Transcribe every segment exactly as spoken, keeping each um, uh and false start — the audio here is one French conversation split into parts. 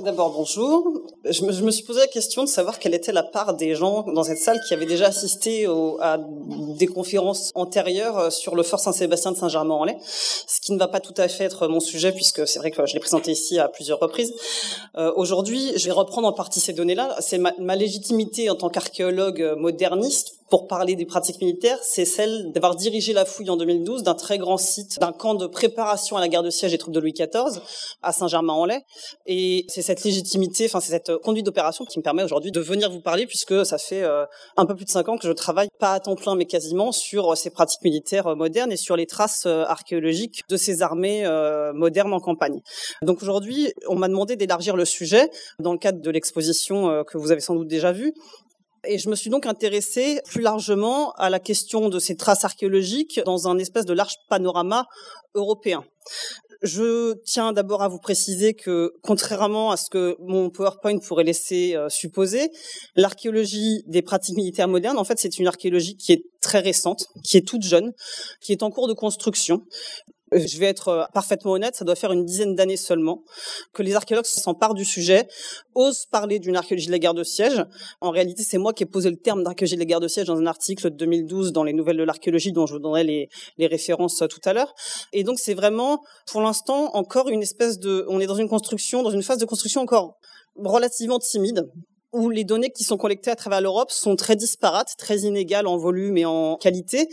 D'abord, bonjour. Je me, je me suis posé la question de savoir quelle était la part des gens dans cette salle qui avaient déjà assisté au, à des conférences antérieures sur le Fort Saint-Sébastien de Saint-Germain-en-Laye, ce qui ne va pas tout à fait être mon sujet puisque c'est vrai que je l'ai présenté ici à plusieurs reprises. Euh, aujourd'hui, je vais reprendre en partie ces données-là. C'est ma, ma légitimité en tant qu'archéologue moderniste pour parler des pratiques militaires, c'est celle d'avoir dirigé la fouille en deux mille douze d'un très grand site, d'un camp de préparation à la guerre de siège des troupes de Louis quatorze à Saint-Germain-en-Laye. Et c'est cette légitimité, enfin c'est cette conduite d'opération qui me permet aujourd'hui de venir vous parler puisque ça fait euh, un peu plus de cinq ans que je travaille, pas à temps plein mais quasiment, sur ces pratiques militaires modernes et sur les traces euh, archéologiques de ces armées euh, modernes en campagne. Donc aujourd'hui, on m'a demandé d'élargir le sujet dans le cadre de l'exposition euh, que vous avez sans doute déjà vue. Et je me suis donc intéressée plus largement à la question de ces traces archéologiques dans un espèce de large panorama européen. Je tiens d'abord à vous préciser que, contrairement à ce que mon PowerPoint pourrait laisser euh, supposer, l'archéologie des pratiques militaires modernes, en fait, c'est une archéologie qui est très récente, qui est toute jeune, qui est en cours de construction. Je vais être parfaitement honnête, ça doit faire une dizaine d'années seulement que les archéologues s'emparent du sujet, osent parler d'une archéologie de la guerre de siège. En réalité, c'est moi qui ai posé le terme d'archéologie de la guerre de siège dans un article de deux mille douze dans les Nouvelles de l'archéologie dont je vous donnerai les, les références tout à l'heure. Et donc, c'est vraiment, pour l'instant, encore une espèce de... On est dans une construction, dans une phase de construction encore relativement timide, où les données qui sont collectées à travers l'Europe sont très disparates, très inégales en volume et en qualité.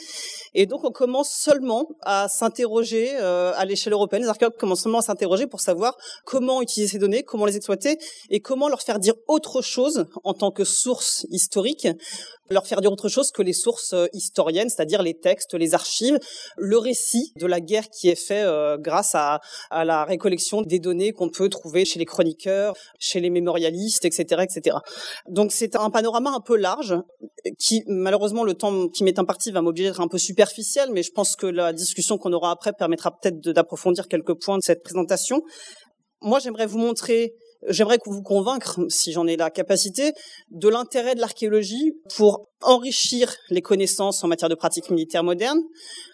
Et donc, on commence seulement à s'interroger euh, à l'échelle européenne. Les archéologues commencent seulement à s'interroger pour savoir comment utiliser ces données, comment les exploiter et comment leur faire dire autre chose en tant que source historique, leur faire dire autre chose que les sources historiennes, c'est-à-dire les textes, les archives, le récit de la guerre qui est fait euh, grâce à, à la récollection des données qu'on peut trouver chez les chroniqueurs, chez les mémorialistes, et cetera, et cetera. Donc c'est un panorama un peu large qui, malheureusement, le temps qui m'est imparti va m'obliger d'être un peu superficiel, mais je pense que la discussion qu'on aura après permettra peut-être de, d'approfondir quelques points de cette présentation. Moi, j'aimerais vous montrer... J'aimerais vous convaincre, si j'en ai la capacité, de l'intérêt de l'archéologie pour enrichir les connaissances en matière de pratiques militaires modernes,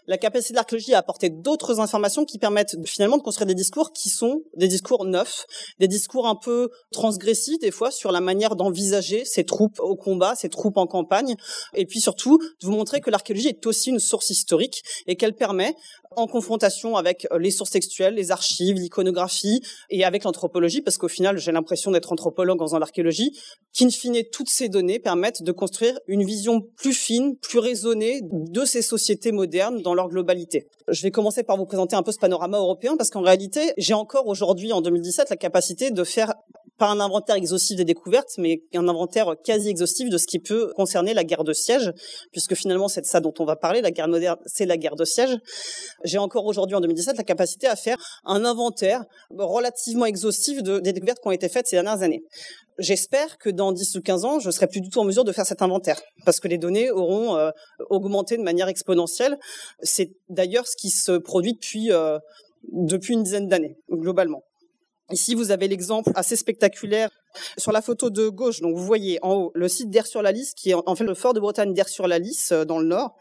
la capacité de l'archéologie à apporter d'autres informations qui permettent finalement de construire des discours qui sont des discours neufs, des discours un peu transgressifs des fois sur la manière d'envisager ces troupes au combat, ces troupes en campagne, et puis surtout de vous montrer que l'archéologie est aussi une source historique et qu'elle permet, en confrontation avec les sources textuelles, les archives, l'iconographie et avec l'anthropologie, parce qu'au final j'ai l'impression d'être anthropologue en faisant l'archéologie, qu'in fine toutes ces données permettent de construire une vision plus fine, plus raisonnée de ces sociétés modernes dans leur globalité. Je vais commencer par vous présenter un peu ce panorama européen parce qu'en réalité, j'ai encore aujourd'hui, en deux mille dix-sept, la capacité de faire, pas un inventaire exhaustif des découvertes, mais un inventaire quasi exhaustif de ce qui peut concerner la guerre de siège, puisque finalement, c'est de ça dont on va parler, la guerre moderne, c'est la guerre de siège. J'ai encore aujourd'hui, en deux mille dix-sept, la capacité à faire un inventaire relativement exhaustif de, des découvertes qui ont été faites ces dernières années. J'espère que dans dix ou quinze ans, je serai plus du tout en mesure de faire cet inventaire, parce que les données auront euh, augmenté de manière exponentielle. C'est d'ailleurs ce qui se produit depuis, euh, depuis une dizaine d'années, globalement. Ici, vous avez l'exemple assez spectaculaire sur la photo de gauche. Donc, vous voyez en haut le site d'Air-sur-la-Lys, qui est en fait le fort de Bretagne d'Air-sur-la-Lys, dans le Nord,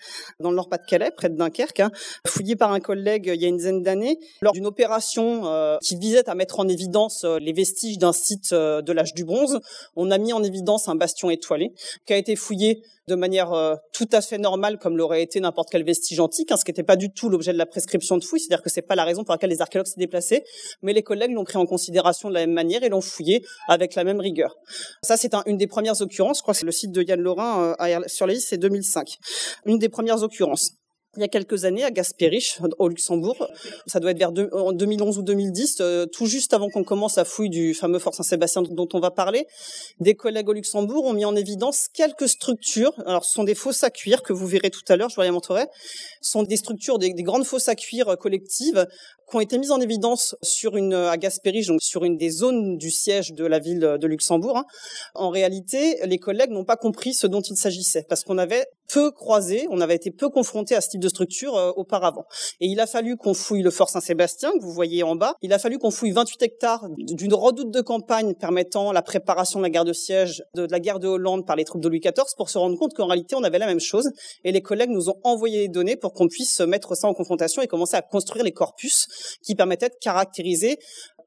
dans le Nord-Pas-de-Calais, près de Dunkerque, hein, fouillé par un collègue il y a une dizaine d'années lors d'une opération euh, qui visait à mettre en évidence les vestiges d'un site euh, de l'âge du bronze. On a mis en évidence un bastion étoilé qui a été fouillé de manière euh, tout à fait normale, comme l'aurait été n'importe quel vestige antique, hein, ce qui n'était pas du tout l'objet de la prescription de fouille, c'est-à-dire que c'est pas la raison pour laquelle les archéologues s'y déplaçaient, mais les collègues l'ont pris en considération de la même manière et l'ont fouillé avec la même rigueur. Ça, c'est un, une des premières occurrences, je crois que c'est le site de Yann Laurin euh, sur la liste, c'est deux mille cinq. Une des premières occurrences. Il y a quelques années, à Gasperich, au Luxembourg, ça doit être vers deux, en deux mille onze ou deux mille dix, euh, tout juste avant qu'on commence la fouille du fameux Fort Saint-Sébastien dont on va parler, des collègues au Luxembourg ont mis en évidence quelques structures. Alors, ce sont des fosses à cuire que vous verrez tout à l'heure, je vous les montrerai. Ce sont des structures, des, des grandes fosses à cuire collectives qui ont été mises en évidence sur une, à Gasperich, donc sur une des zones du siège de la ville de Luxembourg. Hein. En réalité, les collègues n'ont pas compris ce dont il s'agissait, parce qu'on avait peu croisé, on avait été peu confronté à ce type de structure euh, auparavant. Et il a fallu qu'on fouille le Fort Saint-Sébastien, que vous voyez en bas, il a fallu qu'on fouille vingt-huit hectares d'une redoute de campagne permettant la préparation de la guerre de siège, de, de la guerre de Hollande par les troupes de Louis quatorze, pour se rendre compte qu'en réalité, on avait la même chose. Et les collègues nous ont envoyé les données pour qu'on puisse mettre ça en confrontation et commencer à construire les corpus qui permettaient de caractériser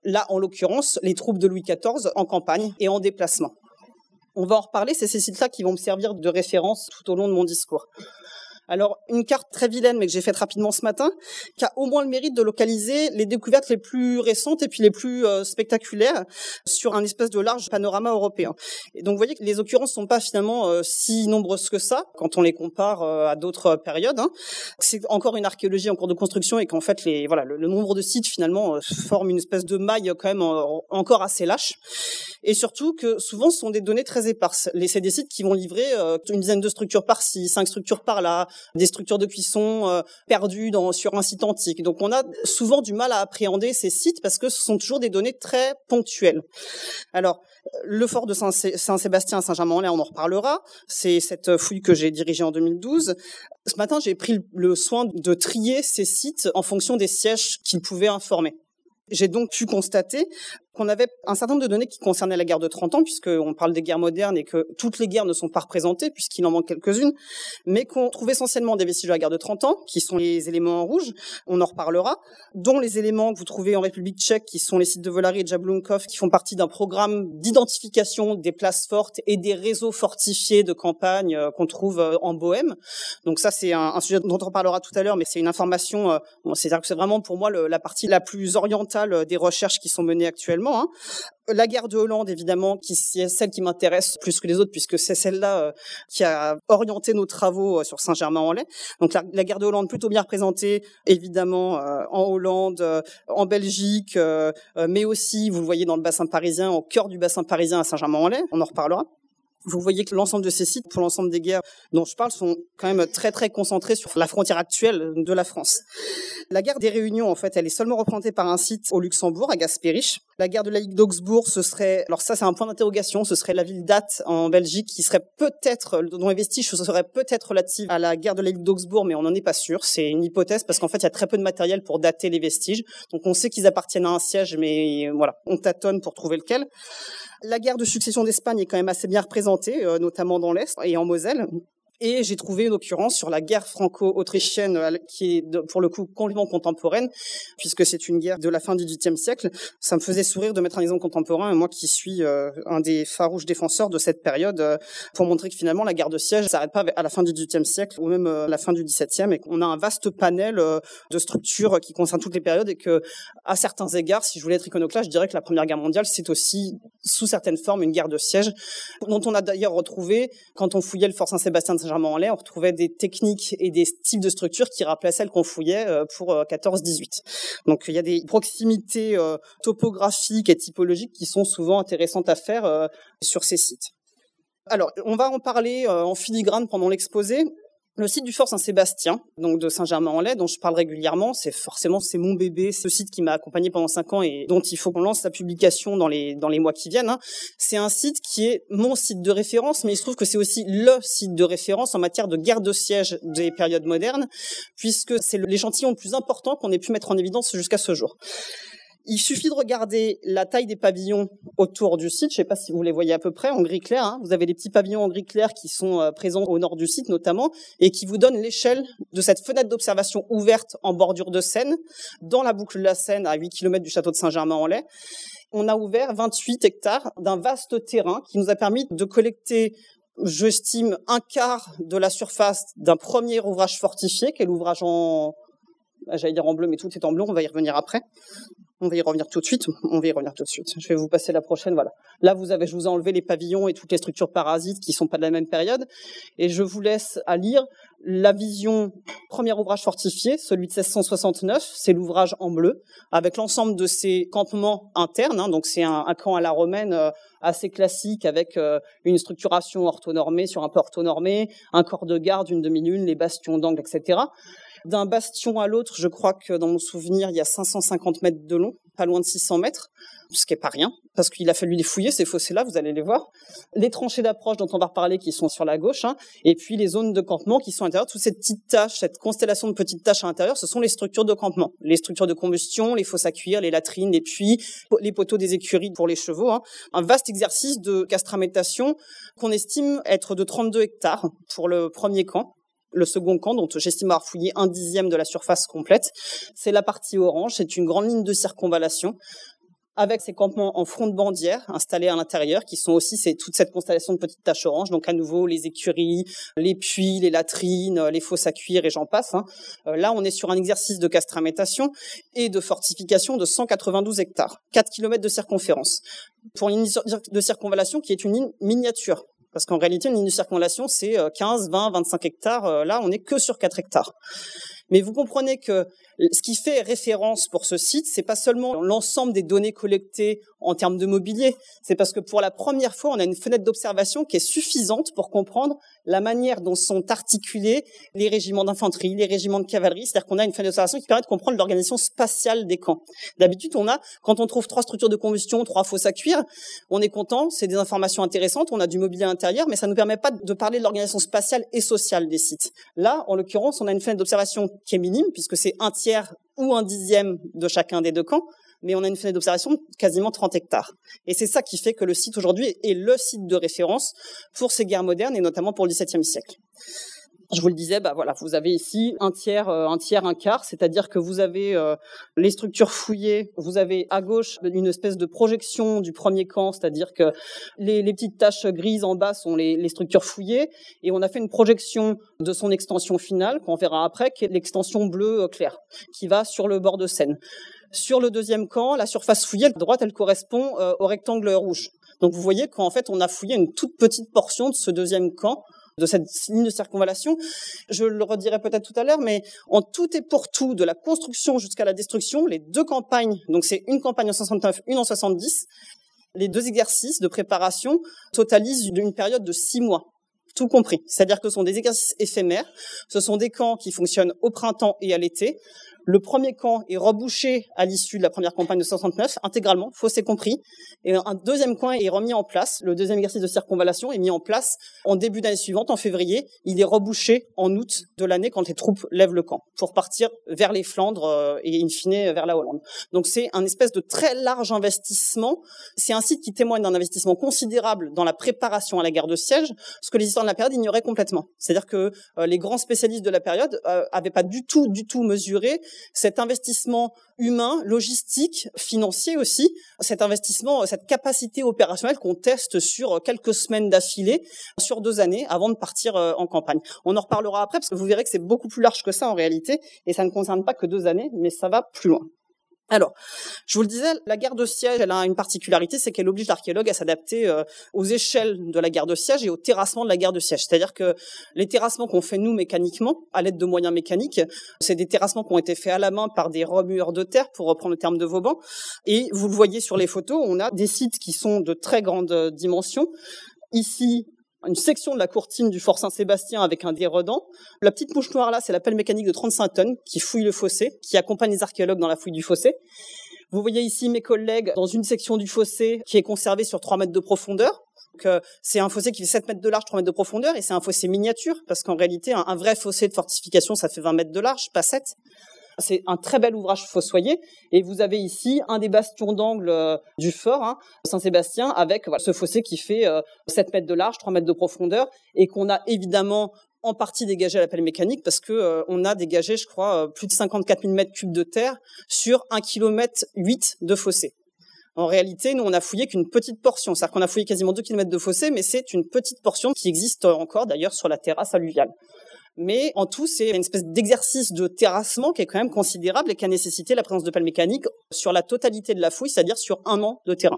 là en l'occurrence les troupes de Louis quatorze en campagne et en déplacement. On va en reparler, c'est ces sites-là qui vont me servir de référence tout au long de mon discours. Alors, une carte très vilaine, mais que j'ai faite rapidement ce matin, qui a au moins le mérite de localiser les découvertes les plus récentes et puis les plus euh, spectaculaires sur un espèce de large panorama européen. Et donc, vous voyez que les occurrences ne sont pas finalement euh, si nombreuses que ça, quand on les compare euh, à d'autres euh, périodes. Hein. C'est encore une archéologie en cours de construction et qu'en fait, les, voilà, le, le nombre de sites finalement euh, forme une espèce de maille quand même en, en, encore assez lâche. Et surtout que souvent, ce sont des données très éparses. Les, c'est des sites qui vont livrer euh, une dizaine de structures par-ci, cinq structures par-là, des structures de cuisson euh, perdues dans, sur un site antique. Donc on a souvent du mal à appréhender ces sites parce que ce sont toujours des données très ponctuelles. Alors, le fort de Saint-Sébastien, Saint-Germain-en-Laye, on en reparlera. C'est cette fouille que j'ai dirigée en deux mille douze. Ce matin, j'ai pris le soin de trier ces sites en fonction des sièges qu'ils pouvaient informer. J'ai donc pu constater qu'on avait un certain nombre de données qui concernaient la guerre de trente ans, puisqu'on parle des guerres modernes et que toutes les guerres ne sont pas représentées, puisqu'il en manque quelques-unes, mais qu'on trouve essentiellement des vestiges de la guerre de trente ans, qui sont les éléments en rouge, on en reparlera, dont les éléments que vous trouvez en République tchèque, qui sont les sites de Volary et de Jablunkov, qui font partie d'un programme d'identification des places fortes et des réseaux fortifiés de campagne qu'on trouve en Bohème. Donc ça, c'est un, un sujet dont on reparlera tout à l'heure, mais c'est une information, euh, bon, c'est-à-dire que c'est vraiment pour moi le, la partie la plus orientale des recherches qui sont menées actuellement. Hein. La guerre de Hollande, évidemment, qui est celle qui m'intéresse plus que les autres, puisque c'est celle-là euh, qui a orienté nos travaux euh, sur Saint-Germain-en-Laye. Donc la, la guerre de Hollande plutôt bien représentée, évidemment, euh, en Hollande, euh, en Belgique, euh, euh, mais aussi, vous le voyez dans le bassin parisien, au cœur du bassin parisien à Saint-Germain-en-Laye, on en reparlera. Vous voyez que l'ensemble de ces sites, pour l'ensemble des guerres dont je parle, sont quand même très très concentrés sur la frontière actuelle de la France. La guerre des Réunions, en fait, elle est seulement représentée par un site au Luxembourg, à Gasperich. La guerre de la Ligue d'Augsbourg, ce serait, alors ça c'est un point d'interrogation, ce serait la ville d'Ath en Belgique, qui serait peut-être, dont les vestiges seraient peut-être relatifs à la guerre de la Ligue d'Augsbourg, mais on n'en est pas sûr. C'est une hypothèse parce qu'en fait il y a très peu de matériel pour dater les vestiges. Donc on sait qu'ils appartiennent à un siège, mais voilà, on tâtonne pour trouver lequel. La guerre de succession d'Espagne est quand même assez bien représentée, notamment dans l'Est et en Moselle. Et j'ai trouvé une occurrence sur la guerre franco-autrichienne qui est pour le coup complètement contemporaine, puisque c'est une guerre de la fin du dix-huitième siècle. Ça me faisait sourire de mettre un exemple contemporain, moi qui suis euh, un des farouches défenseurs de cette période, euh, pour montrer que finalement la guerre de siège ne s'arrête pas à la fin du dix-huitième siècle ou même euh, à la fin du dix-septième, et qu'on a un vaste panel euh, de structures qui concernent toutes les périodes, et que à certains égards, si je voulais être iconoclaste, je dirais que la Première Guerre mondiale c'est aussi sous certaines formes une guerre de siège, dont on a d'ailleurs retrouvé, quand on fouillait le fort Saint-Sébastien de Saint-Germain-en-Laye, on retrouvait des techniques et des types de structures qui rappelaient celles qu'on fouillait pour quatorze dix-huit. Donc il y a des proximités topographiques et typologiques qui sont souvent intéressantes à faire sur ces sites. Alors on va en parler en filigrane pendant l'exposé. Le site du Fort Saint-Sébastien, donc de Saint-Germain-en-Laye, dont je parle régulièrement, c'est forcément c'est mon bébé, c'est le site qui m'a accompagné pendant cinq ans et dont il faut qu'on lance la publication dans les dans les mois qui viennent. Hein. C'est un site qui est mon site de référence, mais il se trouve que c'est aussi le site de référence en matière de guerre de siège des périodes modernes, puisque c'est l'échantillon le plus important qu'on ait pu mettre en évidence jusqu'à ce jour. Il suffit de regarder la taille des pavillons autour du site. Je ne sais pas si vous les voyez à peu près en gris clair. Hein. Vous avez des petits pavillons en gris clair qui sont présents au nord du site notamment et qui vous donnent l'échelle de cette fenêtre d'observation ouverte en bordure de Seine, dans la boucle de la Seine à huit kilomètres du château de Saint-Germain-en-Laye. On a ouvert vingt-huit hectares d'un vaste terrain qui nous a permis de collecter, j'estime, un quart de la surface d'un premier ouvrage fortifié, qui est l'ouvrage en... J'allais dire en bleu, mais tout est en bleu, on va y revenir après. On va y revenir tout de suite. On va y revenir tout de suite. Je vais vous passer la prochaine. Voilà. Là, vous avez, je vous ai enlevé les pavillons et toutes les structures parasites qui sont pas de la même période. Et je vous laisse à lire la vision, premier ouvrage fortifié, celui de mille six cent soixante-neuf. C'est l'ouvrage en bleu, avec l'ensemble de ses campements internes. Hein, donc, c'est un, un camp à la romaine euh, assez classique, avec euh, une structuration orthonormée sur un peu orthonormée, un corps de garde, une demi-lune, les bastions d'angle, et cetera. D'un bastion à l'autre, je crois que dans mon souvenir, il y a cinq cent cinquante mètres de long, pas loin de six cents mètres, ce qui n'est pas rien, parce qu'il a fallu les fouiller, ces fossés-là, vous allez les voir. Les tranchées d'approche dont on va reparler qui sont sur la gauche, hein, et puis les zones de campement qui sont à l'intérieur. Toutes ces petites tâches, cette constellation de petites tâches à l'intérieur, ce sont les structures de campement. Les structures de combustion, les fosses à cuire, les latrines, les puits, les poteaux des écuries pour les chevaux. Hein. Un vaste exercice de castramétation qu'on estime être de trente-deux hectares pour le premier camp. Le second camp, dont j'estime avoir fouillé un dixième de la surface complète, c'est la partie orange, c'est une grande ligne de circonvallation. avec ces campements en fronde bandière installés à l'intérieur, qui sont aussi c'est toute cette constellation de petites taches oranges. Donc à nouveau, les écuries, les puits, les latrines, les fosses à cuire et j'en passe. Hein. Là, on est sur un exercice de castramétation et de fortification de cent quatre-vingt-douze hectares, quatre kilomètres de circonférence, pour une ligne de circonvallation qui est une ligne miniature. Parce qu'en réalité, une ligne de circonvallation, c'est quinze, vingt, vingt-cinq hectares. Là, on n'est que sur quatre hectares. Mais vous comprenez que ce qui fait référence pour ce site, c'est pas seulement l'ensemble des données collectées en termes de mobilier, c'est parce que pour la première fois, on a une fenêtre d'observation qui est suffisante pour comprendre la manière dont sont articulés les régiments d'infanterie, les régiments de cavalerie, c'est-à-dire qu'on a une fenêtre d'observation qui permet de comprendre l'organisation spatiale des camps. D'habitude, on a, quand on trouve trois structures de combustion, trois fosses à cuire, on est content, c'est des informations intéressantes, on a du mobilier intérieur, mais ça ne nous permet pas de parler de l'organisation spatiale et sociale des sites. Là, en l'occurrence, on a une fenêtre d'observation qui est minime, puisque c'est un tiers ou un dixième de chacun des deux camps, mais on a une fenêtre d'observation de quasiment trente hectares. Et c'est ça qui fait que le site aujourd'hui est le site de référence pour ces guerres modernes, et notamment pour le dix-septième siècle. Je vous le disais, bah voilà, vous avez ici un tiers, un tiers, un quart, c'est-à-dire que vous avez euh, les structures fouillées, vous avez à gauche une espèce de projection du premier camp, c'est-à-dire que les, les petites taches grises en bas sont les, les structures fouillées, et on a fait une projection de son extension finale, qu'on verra après, qui est l'extension bleue claire, qui va sur le bord de Seine. Sur le deuxième camp, la surface fouillée, à droite, elle correspond euh, au rectangle rouge. Donc vous voyez qu'en fait, on a fouillé une toute petite portion de ce deuxième camp, de cette ligne de circonvallation. Je le redirai peut-être tout à l'heure, mais en tout et pour tout, de la construction jusqu'à la destruction, les deux campagnes, donc c'est une campagne en soixante-neuf, une en soixante-dix, les deux exercices de préparation totalisent une période de six mois, tout compris. C'est-à-dire que ce sont des exercices éphémères, ce sont des camps qui fonctionnent au printemps et à l'été. Le premier camp est rebouché à l'issue de la première campagne de soixante-neuf, intégralement, fossé compris. Et un deuxième camp est remis en place. Le deuxième exercice de circonvallation est mis en place en début d'année suivante, en février. Il est rebouché en août de l'année quand les troupes lèvent le camp pour partir vers les Flandres et in fine vers la Hollande. Donc c'est un espèce de très large investissement. C'est un site qui témoigne d'un investissement considérable dans la préparation à la guerre de siège, ce que les historiens de la période ignoraient complètement. C'est-à-dire que les grands spécialistes de la période n'avaient pas du tout, du tout mesuré cet investissement humain, logistique, financier aussi, cet investissement, cette capacité opérationnelle qu'on teste sur quelques semaines d'affilée, sur deux années, avant de partir en campagne. On en reparlera après, parce que vous verrez que c'est beaucoup plus large que ça en réalité, et ça ne concerne pas que deux années, mais ça va plus loin. Alors, je vous le disais, la guerre de siège, elle a une particularité, c'est qu'elle oblige l'archéologue à s'adapter euh, aux échelles de la guerre de siège et au terrassement de la guerre de siège. C'est-à-dire que les terrassements qu'on fait nous mécaniquement, à l'aide de moyens mécaniques, c'est des terrassements qui ont été faits à la main par des remueurs de terre, pour reprendre le terme de Vauban. Et vous le voyez sur les photos, on a des sites qui sont de très grandes dimensions. Ici, une section de la courtine du Fort Saint-Sébastien avec un déredant. La petite mouche noire là, c'est la pelle mécanique de trente-cinq tonnes qui fouille le fossé, qui accompagne les archéologues dans la fouille du fossé. Vous voyez ici mes collègues dans une section du fossé qui est conservée sur trois mètres de profondeur. Donc, c'est un fossé qui fait sept mètres de large, trois mètres de profondeur, et c'est un fossé miniature, parce qu'en réalité, un vrai fossé de fortification, ça fait vingt mètres de large, pas sept. C'est un très bel ouvrage fossoyé, et vous avez ici un des bastions d'angle euh, du fort, hein, Saint-Sébastien, avec voilà, ce fossé qui fait euh, sept mètres de large, trois mètres de profondeur, et qu'on a évidemment en partie dégagé à la pelle mécanique, parce que euh, on a dégagé, je crois, euh, plus de cinquante-quatre mille mètres cubes de terre sur un virgule huit kilomètre de fossé. En réalité, nous, on a fouillé qu'une petite portion, c'est-à-dire qu'on a fouillé quasiment deux kilomètres de fossé, mais c'est une petite portion qui existe encore, d'ailleurs, sur la terrasse alluviale. Mais en tout, c'est une espèce d'exercice de terrassement qui est quand même considérable et qui a nécessité la présence de pelles mécaniques sur la totalité de la fouille, c'est-à-dire sur un an de terrain.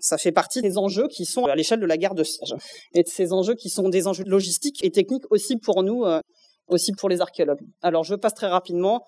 Ça fait partie des enjeux qui sont à l'échelle de la guerre de siège. Et de ces enjeux qui sont des enjeux logistiques et techniques aussi pour nous, euh, aussi pour les archéologues. Alors, je passe très rapidement.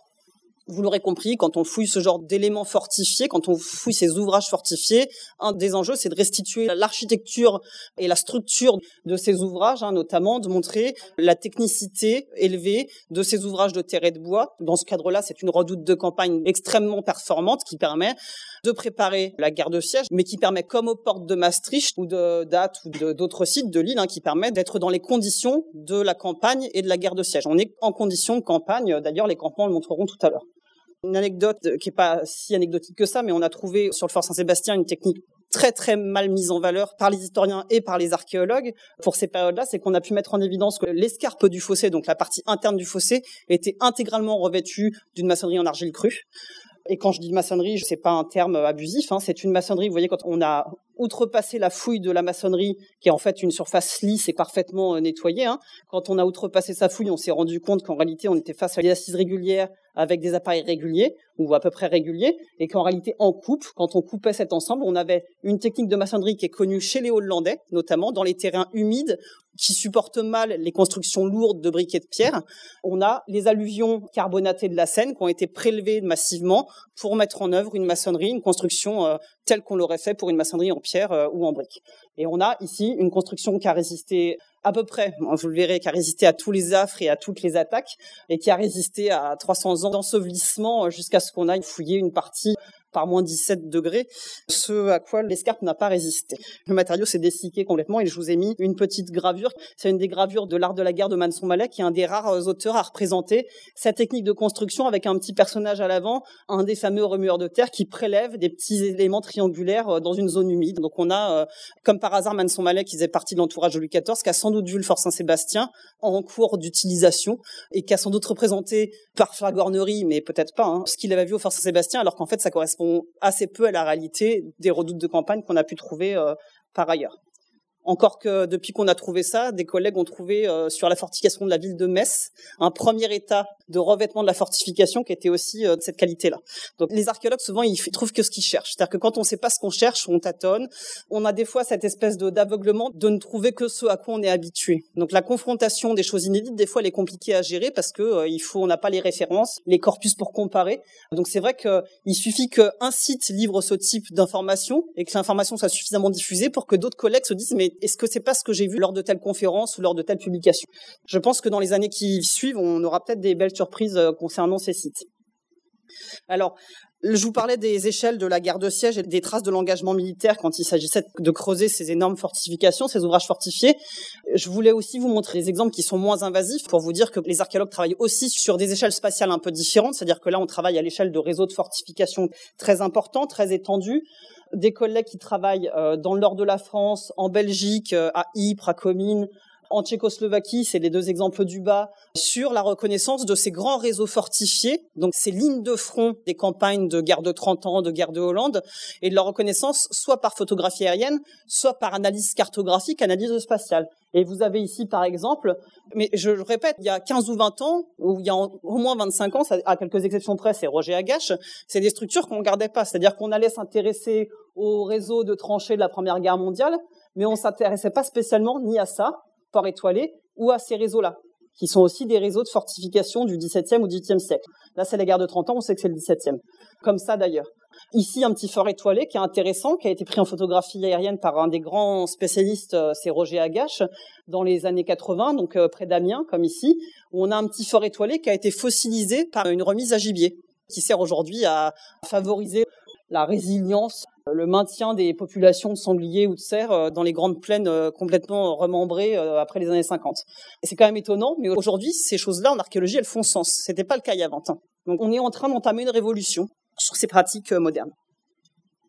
Vous l'aurez compris, quand on fouille ce genre d'éléments fortifiés, quand on fouille ces ouvrages fortifiés, un des enjeux, c'est de restituer l'architecture et la structure de ces ouvrages, hein, notamment de montrer la technicité élevée de ces ouvrages de terre et de bois. Dans ce cadre-là, c'est une redoute de campagne extrêmement performante qui permet de préparer la guerre de siège, mais qui permet, comme aux portes de Maastricht ou de d'Ath ou de, d'autres sites de l'île, hein, qui permet d'être dans les conditions de la campagne et de la guerre de siège. On est en condition de campagne, d'ailleurs les campements le montreront tout à l'heure. Une anecdote qui n'est pas si anecdotique que ça, mais on a trouvé sur le Fort Saint-Sébastien une technique très très mal mise en valeur par les historiens et par les archéologues pour ces périodes-là, c'est qu'on a pu mettre en évidence que l'escarpe du fossé, donc la partie interne du fossé, était intégralement revêtue d'une maçonnerie en argile crue. Et quand je dis maçonnerie, c'est pas un terme abusif, hein, c'est une maçonnerie. Vous voyez, quand on a outrepassé la fouille de la maçonnerie, qui est en fait une surface lisse et parfaitement nettoyée, hein, quand on a outrepassé sa fouille, on s'est rendu compte qu'en réalité, on était face à des assises régulières avec des appareils réguliers, ou à peu près réguliers, et qu'en réalité, en coupe, quand on coupait cet ensemble, on avait une technique de maçonnerie qui est connue chez les Hollandais, notamment dans les terrains humides, qui supportent mal les constructions lourdes de briques et de pierre. On a les alluvions carbonatées de la Seine qui ont été prélevées massivement pour mettre en œuvre une maçonnerie, une construction euh, telle qu'on l'aurait fait pour une maçonnerie en pierre euh, ou en brique. Et on a ici une construction qui a résisté à peu près, vous le verrez, qui a résisté à tous les affres et à toutes les attaques, et qui a résisté à trois cents ans d'ensevelissement jusqu'à ce qu'on aille fouiller une partie par moins dix-sept degrés, ce à quoi l'escarpe n'a pas résisté. Le matériau s'est dessicqué complètement et je vous ai mis une petite gravure. C'est une des gravures de l'art de la guerre de Manesson Mallet, qui est un des rares auteurs à représenter sa technique de construction avec un petit personnage à l'avant, un des fameux remueurs de terre qui prélève des petits éléments triangulaires dans une zone humide. Donc on a, comme par hasard, Manesson Mallet qui faisait partie de l'entourage de Louis quatorze, qui a sans doute vu le Fort Saint-Sébastien en cours d'utilisation et qui a sans doute représenté par flagornerie, mais peut-être pas, hein, ce qu'il avait vu au Fort Saint-Sébastien, alors qu'en fait ça correspond assez peu à la réalité des redoutes de campagne qu'on a pu trouver euh, par ailleurs. Encore que depuis qu'on a trouvé ça, des collègues ont trouvé euh, sur la fortification de la ville de Metz un premier état de revêtement de la fortification qui était aussi euh, de cette qualité-là. Donc les archéologues, souvent, ils trouvent que ce qu'ils cherchent. C'est-à-dire que quand on ne sait pas ce qu'on cherche, on tâtonne. On a des fois cette espèce de, d'aveuglement de ne trouver que ce à quoi on est habitué. Donc la confrontation des choses inédites, des fois, elle est compliquée à gérer parce que euh, il faut, on n'a pas les références, les corpus pour comparer. Donc c'est vrai qu'il suffit qu'un site livre ce type d'information et que l'information soit suffisamment diffusée pour que d'autres collègues se disent « mais est-ce que c'est pas ce que j'ai vu lors de telle conférence ou lors de telle publication ?» Je pense que dans les années qui suivent, on aura peut-être des belles surprises concernant ces sites. Alors, je vous parlais des échelles de la guerre de siège et des traces de l'engagement militaire quand il s'agissait de creuser ces énormes fortifications, ces ouvrages fortifiés. Je voulais aussi vous montrer des exemples qui sont moins invasifs pour vous dire que les archéologues travaillent aussi sur des échelles spatiales un peu différentes, c'est-à-dire que là, on travaille à l'échelle de réseaux de fortifications très importants, très étendus. Des collègues qui travaillent dans le nord de la France, en Belgique, à Ypres, à Comines, en Tchécoslovaquie, c'est les deux exemples du bas, sur la reconnaissance de ces grands réseaux fortifiés, donc ces lignes de front des campagnes de guerre de trente ans, de guerre de Hollande, et de leur reconnaissance soit par photographie aérienne, soit par analyse cartographique, analyse spatiale. Et vous avez ici, par exemple, mais je le répète, il y a quinze ou vingt ans, ou il y a au moins vingt-cinq ans, à quelques exceptions près, c'est Roger Agache, c'est des structures qu'on ne regardait pas. C'est-à-dire qu'on allait s'intéresser au réseau de tranchées de la Première Guerre mondiale, mais on ne s'intéressait pas spécialement ni à ça, port étoilé, ou à ces réseaux-là, qui sont aussi des réseaux de fortification du dix-septième ou dix-huitième siècle. Là, c'est la guerre de trente ans, on sait que c'est le dix-septième. Comme ça, d'ailleurs. Ici, un petit fort étoilé qui est intéressant, qui a été pris en photographie aérienne par un des grands spécialistes, c'est Roger Agache, dans les années quatre-vingts, donc près d'Amiens, comme ici, où on a un petit fort étoilé qui a été fossilisé par une remise à gibier, qui sert aujourd'hui à favoriser la résilience, le maintien des populations de sangliers ou de cerfs dans les grandes plaines complètement remembrées après les années cinquante. Et c'est quand même étonnant, mais aujourd'hui, ces choses-là, en archéologie, elles font sens. Ce n'était pas le cas il y a vingt ans. Donc on est en train d'entamer une révolution sur ces pratiques modernes.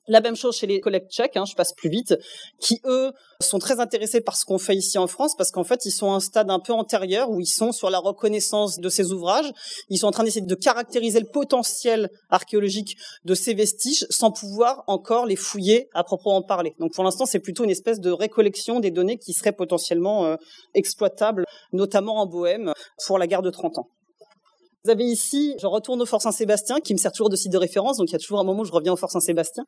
La même chose chez les collègues tchèques, hein, je passe plus vite, qui, eux, sont très intéressés par ce qu'on fait ici en France, parce qu'en fait, ils sont à un stade un peu antérieur où ils sont sur la reconnaissance de ces ouvrages. Ils sont en train d'essayer de caractériser le potentiel archéologique de ces vestiges sans pouvoir encore les fouiller à proprement parler. Donc, pour l'instant, c'est plutôt une espèce de récollection des données qui seraient potentiellement euh, exploitables, notamment en Bohème, pour la guerre de trente ans. Vous avez ici, je retourne au Fort Saint-Sébastien, qui me sert toujours de site de référence, donc il y a toujours un moment où je reviens au Fort Saint-Sébastien.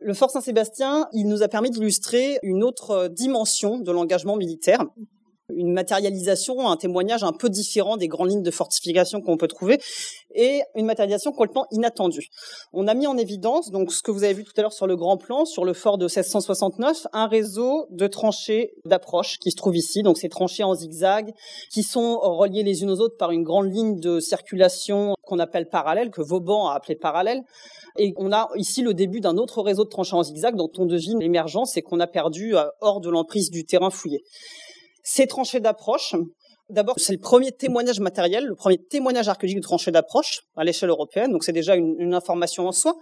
Le Fort Saint-Sébastien, il nous a permis d'illustrer une autre dimension de l'engagement militaire, une matérialisation, un témoignage un peu différent des grandes lignes de fortification qu'on peut trouver, et une matérialisation complètement inattendue. On a mis en évidence, donc ce que vous avez vu tout à l'heure sur le grand plan, sur le fort de mille sept cent soixante-neuf, un réseau de tranchées d'approche qui se trouve ici, donc ces tranchées en zigzag, qui sont reliées les unes aux autres par une grande ligne de circulation qu'on appelle parallèle, que Vauban a appelé parallèle. Et on a ici le début d'un autre réseau de tranchées en zigzag dont on devine l'émergence et qu'on a perdu hors de l'emprise du terrain fouillé. Ces tranchées d'approche, d'abord, c'est le premier témoignage matériel, le premier témoignage archéologique de tranchées d'approche à l'échelle européenne, donc c'est déjà une, une information en soi.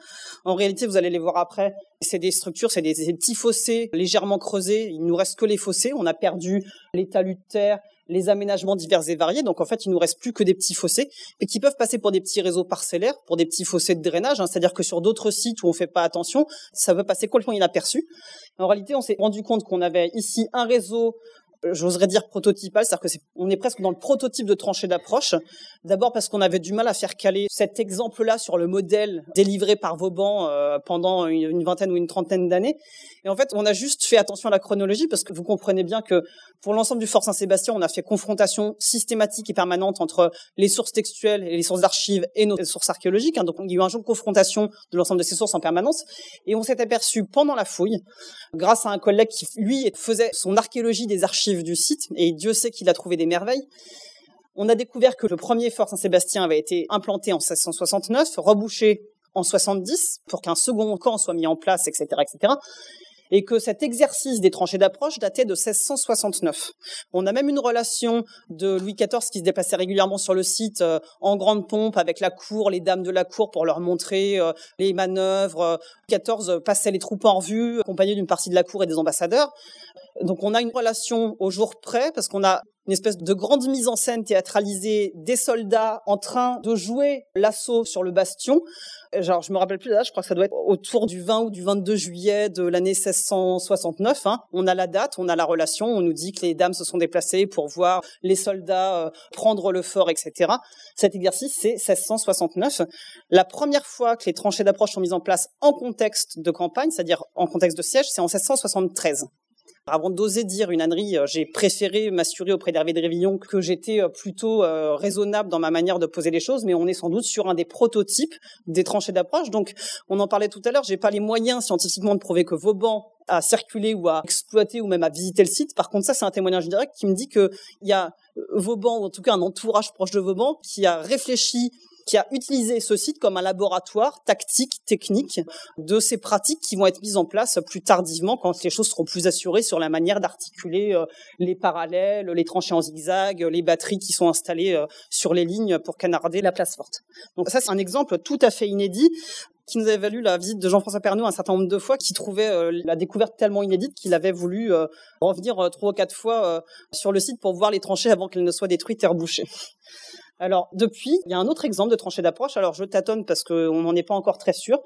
En réalité, vous allez les voir après, c'est des structures, c'est des, des petits fossés légèrement creusés, il ne nous reste que les fossés, on a perdu les talus de terre, les aménagements divers et variés. Donc en fait, il nous reste plus que des petits fossés, mais qui peuvent passer pour des petits réseaux parcellaires, pour des petits fossés de drainage. Hein. C'est-à-dire que sur d'autres sites où on fait pas attention, ça peut passer complètement inaperçu. En réalité, on s'est rendu compte qu'on avait ici un réseau, j'oserais dire prototypal, c'est-à-dire que c'est, on est presque dans le prototype de tranchée d'approche. D'abord parce qu'on avait du mal à faire caler cet exemple-là sur le modèle délivré par Vauban euh, pendant une, une vingtaine ou une trentaine d'années. Et en fait, on a juste fait attention à la chronologie parce que vous comprenez bien que pour l'ensemble du Fort Saint-Sébastien, on a fait confrontation systématique et permanente entre les sources textuelles et les sources d'archives et nos sources archéologiques. Hein. Donc, il y a eu un jeu de confrontation de l'ensemble de ces sources en permanence. Et on s'est aperçu pendant la fouille, grâce à un collègue qui, lui, faisait son archéologie des archives du site, et Dieu sait qu'il a trouvé des merveilles. On a découvert que le premier fort Saint-Sébastien avait été implanté en seize cent soixante-neuf, rebouché en soixante-dix pour qu'un second camp soit mis en place, et cetera, et cetera, et que cet exercice des tranchées d'approche datait de seize cent soixante-neuf. On a même une relation de Louis quatorze qui se déplaçait régulièrement sur le site euh, en grande pompe avec la cour, les dames de la cour pour leur montrer euh, les manœuvres. Louis quatorze passait les troupes en revue, accompagné d'une partie de la cour et des ambassadeurs. Donc on a une relation au jour près parce qu'on a une espèce de grande mise en scène théâtralisée des soldats en train de jouer l'assaut sur le bastion. Genre, je me rappelle plus la date, je crois que ça doit être autour du vingt ou du vingt-deux juillet de l'année seize cent soixante-neuf. Hein. On a la date, on a la relation, on nous dit que les dames se sont déplacées pour voir les soldats prendre le fort, et cetera. Cet exercice, c'est seize cent soixante-neuf. La première fois que les tranchées d'approche sont mises en place en contexte de campagne, c'est-à-dire en contexte de siège, c'est en seize cent soixante-treize. Avant d'oser dire une ânerie, j'ai préféré m'assurer auprès d'Hervé de Révillon que j'étais plutôt euh, raisonnable dans ma manière de poser les choses, mais on est sans doute sur un des prototypes des tranchées d'approche. Donc, on en parlait tout à l'heure, j'ai pas les moyens scientifiquement de prouver que Vauban a circulé ou à exploiter ou même à visiter le site. Par contre, ça, c'est un témoignage direct qui me dit qu'il y a Vauban, ou en tout cas un entourage proche de Vauban, qui a réfléchi, qui a utilisé ce site comme un laboratoire tactique, technique, de ces pratiques qui vont être mises en place plus tardivement quand les choses seront plus assurées sur la manière d'articuler les parallèles, les tranchées en zigzag, les batteries qui sont installées sur les lignes pour canarder la place forte. Donc ça, c'est un exemple tout à fait inédit qui nous avait valu la visite de Jean-François Pernoux un certain nombre de fois, qui trouvait euh, la découverte tellement inédite qu'il avait voulu euh, revenir euh, trois ou quatre fois euh, sur le site pour voir les tranchées avant qu'elles ne soient détruites et rebouchées. Alors, depuis, il y a un autre exemple de tranchée d'approche. Alors, je tâtonne parce qu'on n'en est pas encore très sûr.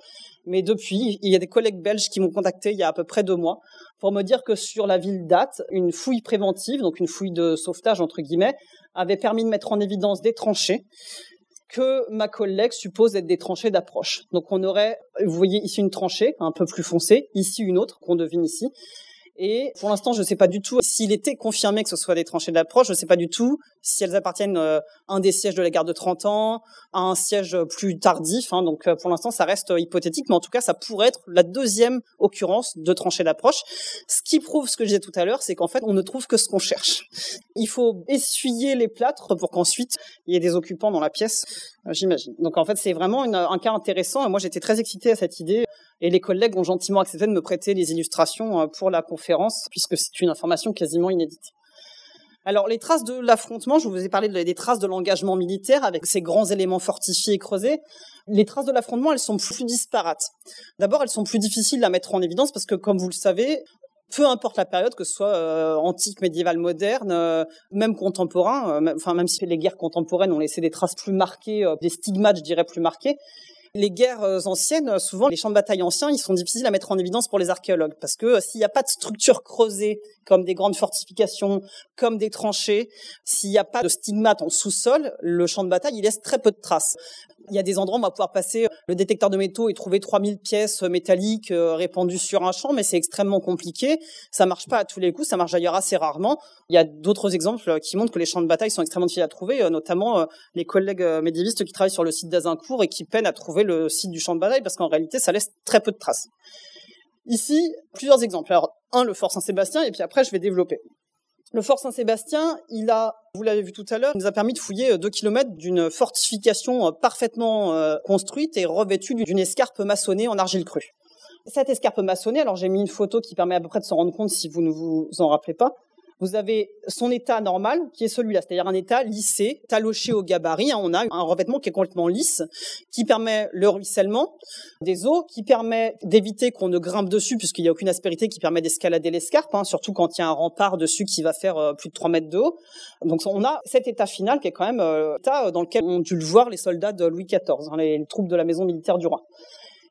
Mais depuis, il y a des collègues belges qui m'ont contacté il y a à peu près deux mois pour me dire que sur la ville d'Ath, une fouille préventive, donc une fouille de sauvetage, entre guillemets, avait permis de mettre en évidence des tranchées que ma collègue suppose être des tranchées d'approche. Donc, on aurait, vous voyez ici une tranchée, un peu plus foncée, ici une autre, qu'on devine ici. Et pour l'instant, je ne sais pas du tout s'il était confirmé que ce soit des tranchées d'approche. Je ne sais pas du tout si elles appartiennent à un des sièges de la guerre de trente ans, à un siège plus tardif. Hein. Donc pour l'instant, ça reste hypothétique. Mais en tout cas, ça pourrait être la deuxième occurrence de tranchées d'approche. Ce qui prouve ce que je disais tout à l'heure, c'est qu'en fait, on ne trouve que ce qu'on cherche. Il faut essuyer les plâtres pour qu'ensuite, il y ait des occupants dans la pièce, j'imagine. Donc en fait, c'est vraiment une, un cas intéressant. Et moi, j'étais très excitée à cette idée. Et les collègues ont gentiment accepté de me prêter les illustrations pour la conférence, puisque c'est une information quasiment inédite. Alors, les traces de l'affrontement, je vous ai parlé des traces de l'engagement militaire avec ces grands éléments fortifiés et creusés. Les traces de l'affrontement, elles sont plus disparates. D'abord, elles sont plus difficiles à mettre en évidence parce que, comme vous le savez, peu importe la période, que ce soit euh, antique, médiévale, moderne, euh, même contemporain, euh, enfin, même si les guerres contemporaines ont laissé des traces plus marquées, euh, des stigmates, je dirais, plus marqués, les guerres anciennes, souvent, les champs de bataille anciens, ils sont difficiles à mettre en évidence pour les archéologues. Parce que euh, s'il n'y a pas de structures creusées, comme des grandes fortifications, comme des tranchées, s'il n'y a pas de stigmates en sous-sol, le champ de bataille, il laisse très peu de traces. Il y a des endroits où on va pouvoir passer le détecteur de métaux et trouver trois mille pièces métalliques répandues sur un champ, mais c'est extrêmement compliqué. Ça marche pas à tous les coups, ça marche d'ailleurs assez rarement. Il y a d'autres exemples qui montrent que les champs de bataille sont extrêmement difficiles à trouver, notamment les collègues médiévistes qui travaillent sur le site d'Azincourt et qui peinent à trouver le site du champ de bataille parce qu'en réalité, ça laisse très peu de traces. Ici, plusieurs exemples. Alors, un, le Fort Saint-Sébastien, et puis après, je vais développer. Le Fort Saint-Sébastien, il a, vous l'avez vu tout à l'heure, il nous a permis de fouiller deux kilomètres d'une fortification parfaitement construite et revêtue d'une escarpe maçonnée en argile crue. Cette escarpe maçonnée, alors j'ai mis une photo qui permet à peu près de s'en rendre compte si vous ne vous en rappelez pas, Vous avez son état normal, qui est celui-là, c'est-à-dire un état lissé, taloché au gabarit. On a un revêtement qui est complètement lisse, qui permet le ruissellement des eaux, qui permet d'éviter qu'on ne grimpe dessus, puisqu'il n'y a aucune aspérité qui permet d'escalader l'escarpe, hein, surtout quand il y a un rempart dessus qui va faire plus de trois mètres de haut. Donc on a cet état final qui est quand même euh, l'état dans lequel ont dû le voir les soldats de Louis quatorze, hein, les, les troupes de la maison militaire du roi.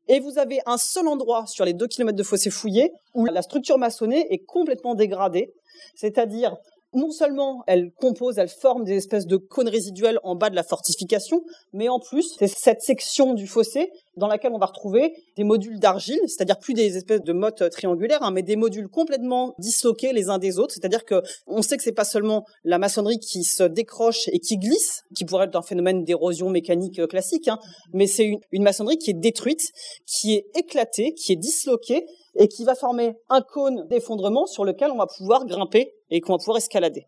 Et vous avez un seul endroit sur les deux kilomètres de fossé fouillé où la structure maçonnée est complètement dégradée. C'est-à-dire, non seulement elle compose, elle forme des espèces de cônes résiduels en bas de la fortification, mais en plus, c'est cette section du fossé dans laquelle on va retrouver des modules d'argile, c'est-à-dire plus des espèces de mottes triangulaires, hein, mais des modules complètement disloqués les uns des autres. C'est-à-dire qu'on sait que c'est pas seulement la maçonnerie qui se décroche et qui glisse, qui pourrait être un phénomène d'érosion mécanique classique, hein, mais c'est une, une maçonnerie qui est détruite, qui est éclatée, qui est disloquée, et qui va former un cône d'effondrement sur lequel on va pouvoir grimper et qu'on va pouvoir escalader.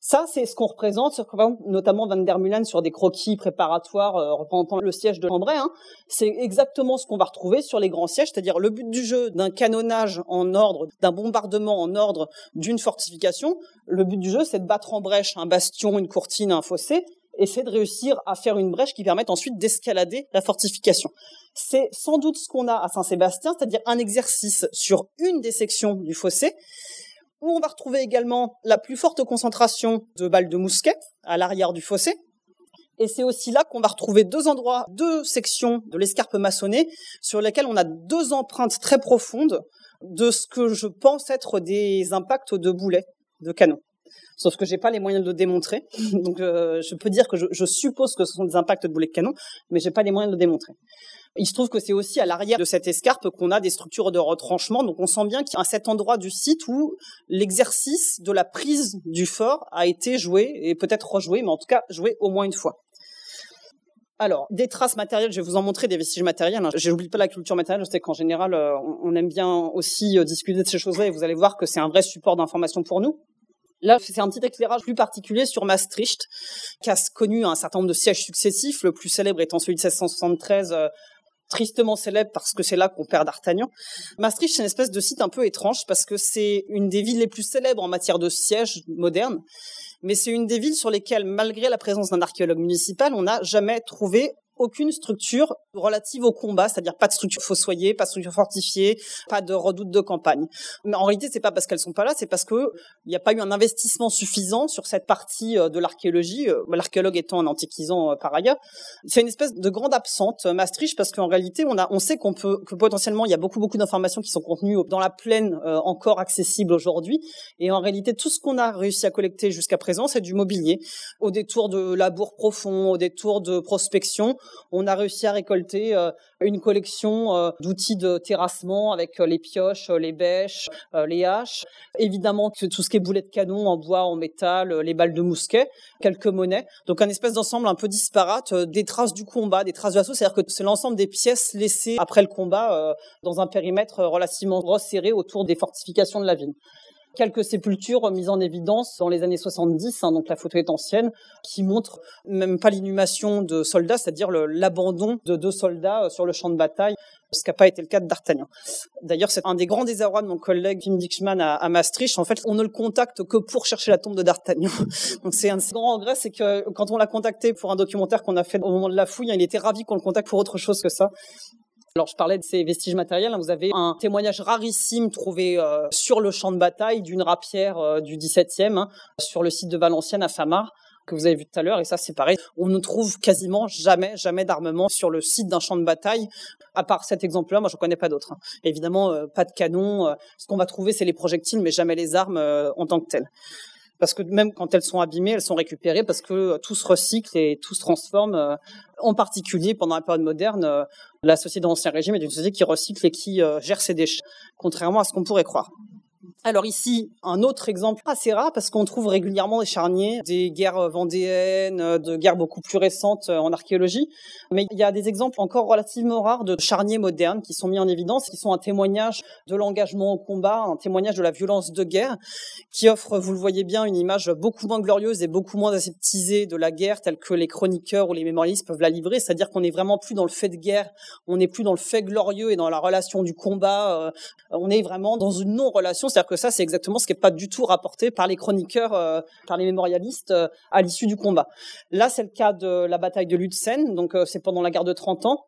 Ça, c'est ce qu'on représente, notamment Van der Meulen sur des croquis préparatoires euh, représentant le siège de Cambrai. Hein. C'est exactement ce qu'on va retrouver sur les grands sièges, c'est-à-dire le but du jeu d'un canonnage en ordre, d'un bombardement en ordre d'une fortification. Le but du jeu, c'est de battre en brèche un bastion, une courtine, un fossé, et c'est de réussir à faire une brèche qui permette ensuite d'escalader la fortification. C'est sans doute ce qu'on a à Saint-Sébastien, c'est-à-dire un exercice sur une des sections du fossé, où on va retrouver également la plus forte concentration de balles de mousquet à l'arrière du fossé. Et c'est aussi là qu'on va retrouver deux endroits, deux sections de l'escarpe maçonnée, sur lesquelles on a deux empreintes très profondes de ce que je pense être des impacts de boulets, de canons. Sauf que j'ai pas les moyens de le démontrer, donc euh, je peux dire que je, je suppose que ce sont des impacts de boulets de canon, mais j'ai pas les moyens de le démontrer. Il se trouve que c'est aussi à l'arrière de cette escarpe qu'on a des structures de retranchement, donc on sent bien qu'il y a cet endroit du site où l'exercice de la prise du fort a été joué, et peut-être rejoué, mais en tout cas joué au moins une fois. Alors, des traces matérielles, je vais vous en montrer des vestiges matériels. Je n'oublie pas la culture matérielle, je sais qu'en général, on aime bien aussi discuter de ces choses-là, et vous allez voir que c'est un vrai support d'information pour nous. Là, c'est un petit éclairage plus particulier sur Maastricht, qui a connu un certain nombre de sièges successifs, le plus célèbre étant celui de seize cent soixante-treize, euh, tristement célèbre parce que c'est là qu'on perd d'Artagnan. Maastricht, c'est une espèce de site un peu étrange parce que c'est une des villes les plus célèbres en matière de sièges modernes, mais c'est une des villes sur lesquelles, malgré la présence d'un archéologue municipal, on n'a jamais trouvé aucune structure relative au combat, c'est-à-dire pas de structure fossoyée, pas de structure fortifiée, pas de redoute de campagne. Mais en réalité, c'est pas parce qu'elles sont pas là, c'est parce que il n'y a pas eu un investissement suffisant sur cette partie de l'archéologie, l'archéologue étant un antiquisant par ailleurs. C'est une espèce de grande absente, Maastricht, parce qu'en réalité, on a, on sait qu'on peut, que potentiellement, il y a beaucoup, beaucoup d'informations qui sont contenues dans la plaine, euh, encore accessible aujourd'hui. Et en réalité, tout ce qu'on a réussi à collecter jusqu'à présent, c'est du mobilier. Au détour de labours profonds, au détour de prospection, on a réussi à récolter une collection d'outils de terrassement avec les pioches, les bêches, les haches. Évidemment, tout ce qui est boulet de canon en bois, en métal, les balles de mousquet, quelques monnaies. Donc, un espèce d'ensemble un peu disparate, des traces du combat, des traces de l'assaut. C'est-à-dire que c'est l'ensemble des pièces laissées après le combat dans un périmètre relativement resserré autour des fortifications de la ville. Quelques sépultures mises en évidence dans les années soixante-dix, hein, donc la photo est ancienne, qui montre même pas l'inhumation de soldats, c'est-à-dire le, l'abandon de deux soldats sur le champ de bataille, ce qui n'a pas été le cas de d'Artagnan. D'ailleurs, c'est un des grands désarrois de mon collègue Tim Dickman à, à Maastricht. En fait, on ne le contacte que pour chercher la tombe de d'Artagnan. Donc, c'est un de ses grands regrets, c'est que quand on l'a contacté pour un documentaire qu'on a fait au moment de la fouille, hein, il était ravi qu'on le contacte pour autre chose que ça. Alors, je parlais de ces vestiges matériels. Vous avez un témoignage rarissime trouvé euh, sur le champ de bataille d'une rapière euh, du dix-septième, hein, sur le site de Valenciennes à Famars, que vous avez vu tout à l'heure. Et ça, c'est pareil. On ne trouve quasiment jamais, jamais d'armement sur le site d'un champ de bataille. À part cet exemple-là, moi, je ne connais pas d'autres. Hein. Évidemment, euh, pas de canon. Euh, ce qu'on va trouver, c'est les projectiles, mais jamais les armes euh, en tant que telles. Parce que même quand elles sont abîmées, elles sont récupérées parce que tout se recycle et tout se transforme. En particulier, pendant la période moderne, la société de l'Ancien Régime est une société qui recycle et qui gère ses déchets, contrairement à ce qu'on pourrait croire. Alors ici, un autre exemple assez rare parce qu'on trouve régulièrement des charniers des guerres vendéennes, de guerres beaucoup plus récentes en archéologie. Mais il y a des exemples encore relativement rares de charniers modernes qui sont mis en évidence, qui sont un témoignage de l'engagement au combat, un témoignage de la violence de guerre, qui offre, vous le voyez bien, une image beaucoup moins glorieuse et beaucoup moins aseptisée de la guerre telle que les chroniqueurs ou les mémorialistes peuvent la livrer. C'est-à-dire qu'on n'est vraiment plus dans le fait de guerre, on n'est plus dans le fait glorieux et dans la relation du combat. On est vraiment dans une non-relation. C'est-à-dire que ça, c'est exactement ce qui n'est pas du tout rapporté par les chroniqueurs, euh, par les mémorialistes euh, à l'issue du combat. Là, c'est le cas de la bataille de Lützen, donc euh, c'est pendant la guerre de trente ans.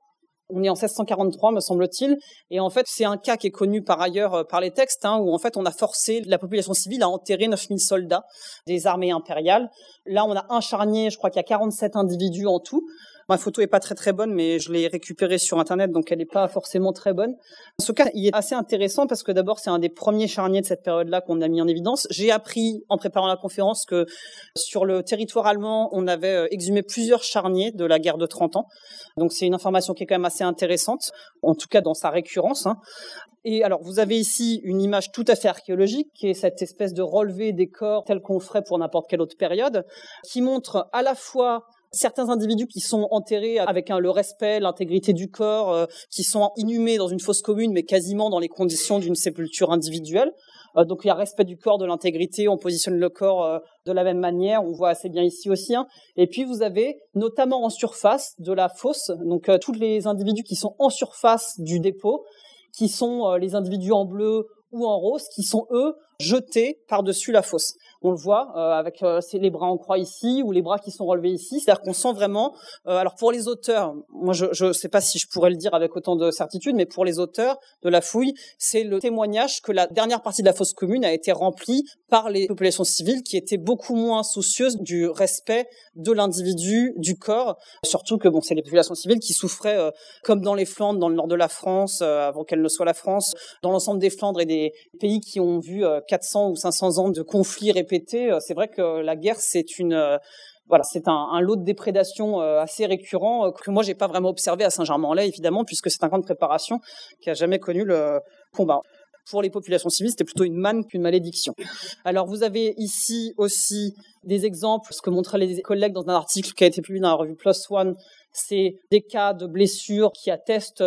On est en seize cent quarante-trois, me semble-t-il. Et en fait, c'est un cas qui est connu par ailleurs euh, par les textes, hein, où en fait, on a forcé la population civile à enterrer neuf mille soldats des armées impériales. Là, on a un charnier, je crois qu'il y a quarante-sept individus en tout. Ma photo n'est pas très très bonne, mais je l'ai récupérée sur Internet, donc elle n'est pas forcément très bonne. Ce cas, il est assez intéressant parce que d'abord, c'est un des premiers charniers de cette période-là qu'on a mis en évidence. J'ai appris, en préparant la conférence, que sur le territoire allemand, on avait exhumé plusieurs charniers de la guerre de trente ans. Donc c'est une information qui est quand même assez intéressante, en tout cas dans sa récurrence, hein. Et alors, vous avez ici une image tout à fait archéologique, qui est cette espèce de relevé des corps tel qu'on ferait pour n'importe quelle autre période, qui montre à la fois certains individus qui sont enterrés avec hein, le respect, l'intégrité du corps, euh, qui sont inhumés dans une fosse commune, mais quasiment dans les conditions d'une sépulture individuelle. Euh, donc, il y a respect du corps, de l'intégrité, on positionne le corps euh, de la même manière, on voit assez bien ici aussi. Hein. Et puis, vous avez notamment en surface de la fosse, donc euh, tous les individus qui sont en surface du dépôt, qui sont les individus en bleu ou en rose, qui sont, eux, jetés par-dessus la fosse. On le voit euh, avec euh, les bras en croix ici ou les bras qui sont relevés ici. C'est-à-dire qu'on sent vraiment... Euh, alors, pour les auteurs, moi, je ne sais pas si je pourrais le dire avec autant de certitude, mais pour les auteurs de la fouille, c'est le témoignage que la dernière partie de la fosse commune a été remplie par les populations civiles qui étaient beaucoup moins soucieuses du respect de l'individu, du corps. Surtout que bon, c'est les populations civiles qui souffraient, euh, comme dans les Flandres, dans le nord de la France, euh, avant qu'elle ne soit la France, dans l'ensemble des Flandres et des pays qui ont vu euh, quatre cents ou cinq cents ans de conflits répétés. C'est vrai que la guerre, c'est une euh, voilà, c'est un, un lot de déprédation euh, assez récurrent euh, que moi j'ai pas vraiment observé à Saint-Germain-en-Laye évidemment, puisque c'est un camp de préparation qui a jamais connu le combat. Pour les populations civiles, c'était plutôt une manne qu'une malédiction. Alors, vous avez ici aussi des exemples, ce que montraient les collègues dans un article qui a été publié dans la revue Plus One, c'est des cas de blessures qui attestent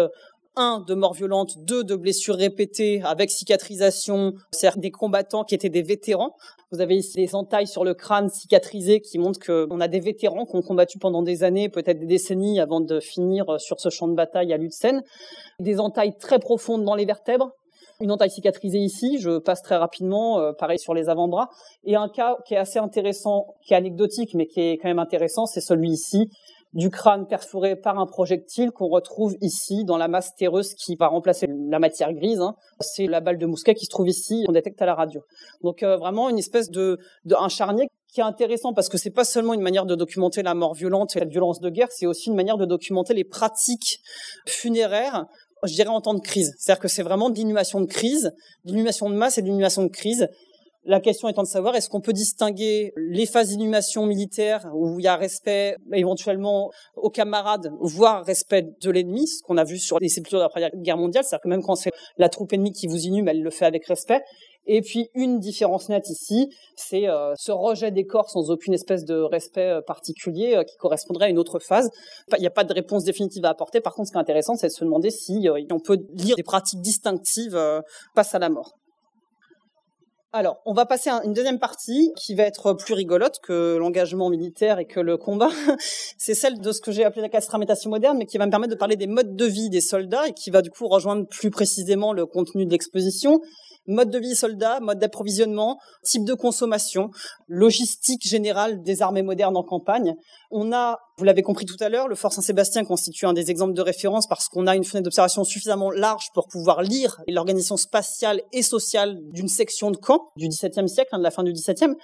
un, de morts violentes, deux, de blessures répétées avec cicatrisation, c'est-à-dire des combattants qui étaient des vétérans. Vous avez ici les entailles sur le crâne cicatrisées qui montrent qu'on a des vétérans qui ont combattu pendant des années, peut-être des décennies, avant de finir sur ce champ de bataille à Lützen. Des entailles très profondes dans les vertèbres, une entaille cicatrisée ici, je passe très rapidement, euh, pareil sur les avant-bras. Et un cas qui est assez intéressant, qui est anecdotique, mais qui est quand même intéressant, c'est celui-ci, du crâne perforé par un projectile qu'on retrouve ici dans la masse terreuse qui va remplacer la matière grise. Hein. C'est la balle de mousquet qui se trouve ici, qu'on détecte à la radio. Donc euh, vraiment une espèce de, de un charnier qui est intéressant parce que c'est pas seulement une manière de documenter la mort violente et la violence de guerre, c'est aussi une manière de documenter les pratiques funéraires, je dirais en temps de crise. C'est-à-dire que c'est vraiment de l'inhumation de crise, de l'inhumation de masse et de l'inhumation de crise. La question étant de savoir, est-ce qu'on peut distinguer les phases d'inhumation militaire où il y a respect éventuellement aux camarades, voire respect de l'ennemi, ce qu'on a vu sur les sépultures de la Première Guerre mondiale, c'est-à-dire que même quand c'est la troupe ennemie qui vous inhume, elle le fait avec respect. Et puis une différence nette ici, c'est euh, ce rejet des corps sans aucune espèce de respect euh, particulier euh, qui correspondrait à une autre phase. Il n'y a pas de réponse définitive à apporter. Par contre, ce qui est intéressant, c'est de se demander si euh, on peut lire des pratiques distinctives euh, face à la mort. Alors, on va passer à une deuxième partie qui va être plus rigolote que l'engagement militaire et que le combat. C'est celle de ce que j'ai appelé la castramétation moderne, mais qui va me permettre de parler des modes de vie des soldats et qui va du coup rejoindre plus précisément le contenu de l'exposition. Mode de vie soldats, mode d'approvisionnement, type de consommation, logistique générale des armées modernes en campagne. On a, vous l'avez compris tout à l'heure, le Fort Saint-Sébastien constitue un des exemples de référence parce qu'on a une fenêtre d'observation suffisamment large pour pouvoir lire l'organisation spatiale et sociale d'une section de camp du dix-septième siècle, hein, de la fin du dix-septième.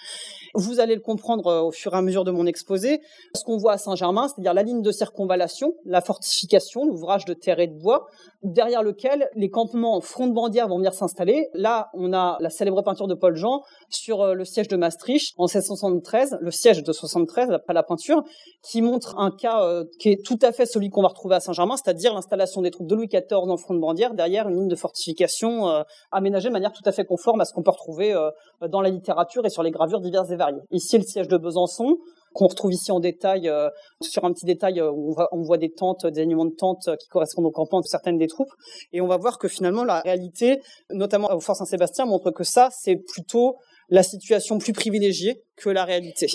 Vous allez le comprendre au fur et à mesure de mon exposé. Ce qu'on voit à Saint-Germain, c'est-à-dire la ligne de circonvallation, la fortification, l'ouvrage de terre et de bois, derrière lequel les campements en front de bandière vont venir s'installer. Là, on a la célèbre peinture de Paul Jean sur le siège de Maastricht en mille sept cent soixante-treize, le siège de soixante-treize, pas la peinture, qui montre un cas euh, qui est tout à fait celui qu'on va retrouver à Saint-Germain, c'est-à-dire l'installation des troupes de Louis quatorze en front de bandière derrière une ligne de fortification euh, aménagée de manière tout à fait conforme à ce qu'on peut retrouver euh, dans la littérature et sur les gravures diverses et variées. Ici, le siège de Besançon, qu'on retrouve ici en détail, euh, sur un petit détail, euh, on, va, on voit des tentes, des alignements de tentes euh, qui correspondent aux campements de certaines des troupes. Et on va voir que finalement, la réalité, notamment au Fort Saint-Sébastien, montre que ça, c'est plutôt la situation plus privilégiée que la réalité.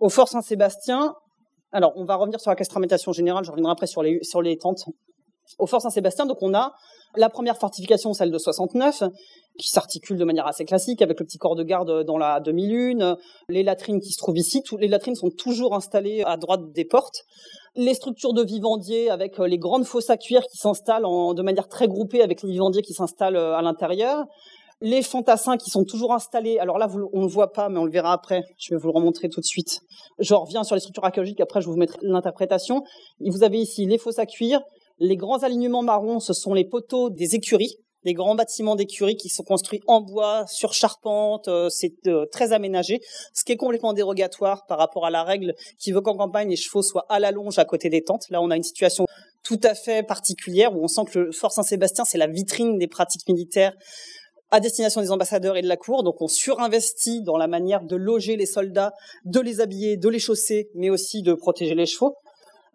Au Fort Saint-Sébastien, alors on va revenir sur la castramétation générale, je reviendrai après sur les, sur les tentes. Au Fort Saint-Sébastien, donc on a la première fortification, celle de soixante-neuf, qui s'articule de manière assez classique avec le petit corps de garde dans la demi-lune, les latrines qui se trouvent ici. Tout, les latrines sont toujours installées à droite des portes. Les structures de vivandiers avec les grandes fosses à cuire qui s'installent en, de manière très groupée avec les vivandiers qui s'installent à l'intérieur. Les fantassins qui sont toujours installés, alors là, vous, on ne le voit pas, mais on le verra après, je vais vous le remontrer tout de suite. Je reviens sur les structures archéologiques, après je vous mettrai l'interprétation. Et vous avez ici les fosses à cuire, les grands alignements marrons, ce sont les poteaux des écuries, les grands bâtiments d'écuries qui sont construits en bois, sur charpente, c'est très aménagé, ce qui est complètement dérogatoire par rapport à la règle qui veut qu'en campagne, les chevaux soient à la longe à côté des tentes. Là, on a une situation tout à fait particulière où on sent que le Fort Saint-Sébastien, c'est la vitrine des pratiques militaires à destination des ambassadeurs et de la cour, donc on surinvestit dans la manière de loger les soldats, de les habiller, de les chausser, mais aussi de protéger les chevaux.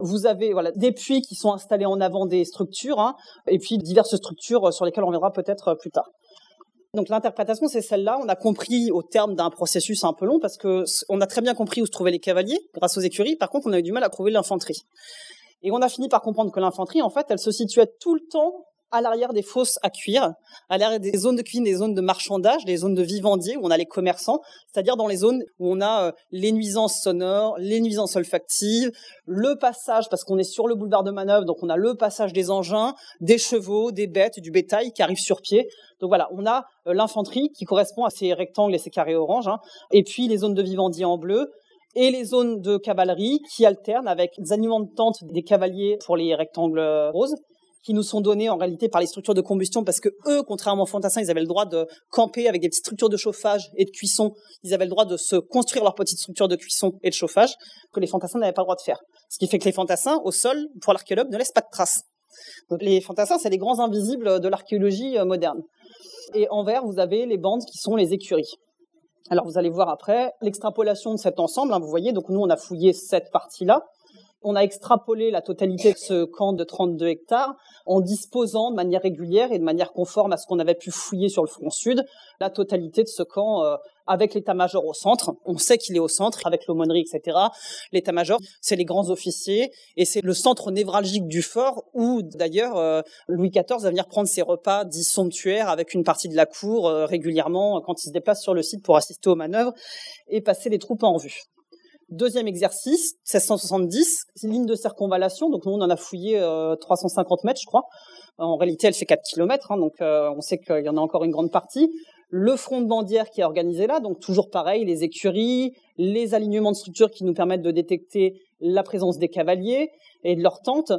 Vous avez voilà, des puits qui sont installés en avant des structures, hein, et puis diverses structures sur lesquelles on reviendra peut-être plus tard. Donc l'interprétation, c'est celle-là. On a compris au terme d'un processus un peu long, parce qu'on a très bien compris où se trouvaient les cavaliers, grâce aux écuries. Par contre, on a eu du mal à trouver l'infanterie. Et on a fini par comprendre que l'infanterie, en fait, elle se situait tout le temps à l'arrière des fosses à cuire, à l'arrière des zones de cuisine, des zones de marchandage, des zones de vivandiers où on a les commerçants, c'est-à-dire dans les zones où on a les nuisances sonores, les nuisances olfactives, le passage, parce qu'on est sur le boulevard de manœuvre, donc on a le passage des engins, des chevaux, des bêtes, du bétail qui arrivent sur pied. Donc voilà, on a l'infanterie qui correspond à ces rectangles et ces carrés orange, hein, et puis les zones de vivandiers en bleu, et les zones de cavalerie qui alternent avec les alignements de tentes des cavaliers pour les rectangles roses, qui nous sont donnés en réalité par les structures de combustion, parce que eux, contrairement aux fantassins, ils avaient le droit de camper avec des petites structures de chauffage et de cuisson. Ils avaient le droit de se construire leurs petites structures de cuisson et de chauffage que les fantassins n'avaient pas le droit de faire. Ce qui fait que les fantassins, au sol, pour l'archéologue, ne laissent pas de traces. Donc les fantassins, c'est les grands invisibles de l'archéologie moderne. Et en vert, vous avez les bandes qui sont les écuries. Alors vous allez voir après l'extrapolation de cet ensemble, hein, vous voyez, donc nous on a fouillé cette partie-là. On a extrapolé la totalité de ce camp de trente-deux hectares en disposant de manière régulière et de manière conforme à ce qu'on avait pu fouiller sur le front sud, la totalité de ce camp euh, avec l'état-major au centre. On sait qu'il est au centre avec l'aumônerie, et cetera. L'état-major, c'est les grands officiers et c'est le centre névralgique du fort où d'ailleurs euh, Louis quatorze va venir prendre ses repas dits somptuaires avec une partie de la cour euh, régulièrement quand il se déplace sur le site pour assister aux manœuvres et passer les troupes en revue. Deuxième exercice, mille sept cent soixante-dix, c'est une ligne de circonvallation, donc nous on en a fouillé euh, trois cent cinquante mètres je crois, en réalité elle fait quatre kilomètres, hein, donc euh, on sait qu'il y en a encore une grande partie. Le front de bandière qui est organisé là, donc toujours pareil, les écuries, les alignements de structures qui nous permettent de détecter la présence des cavaliers et de leurs tentes.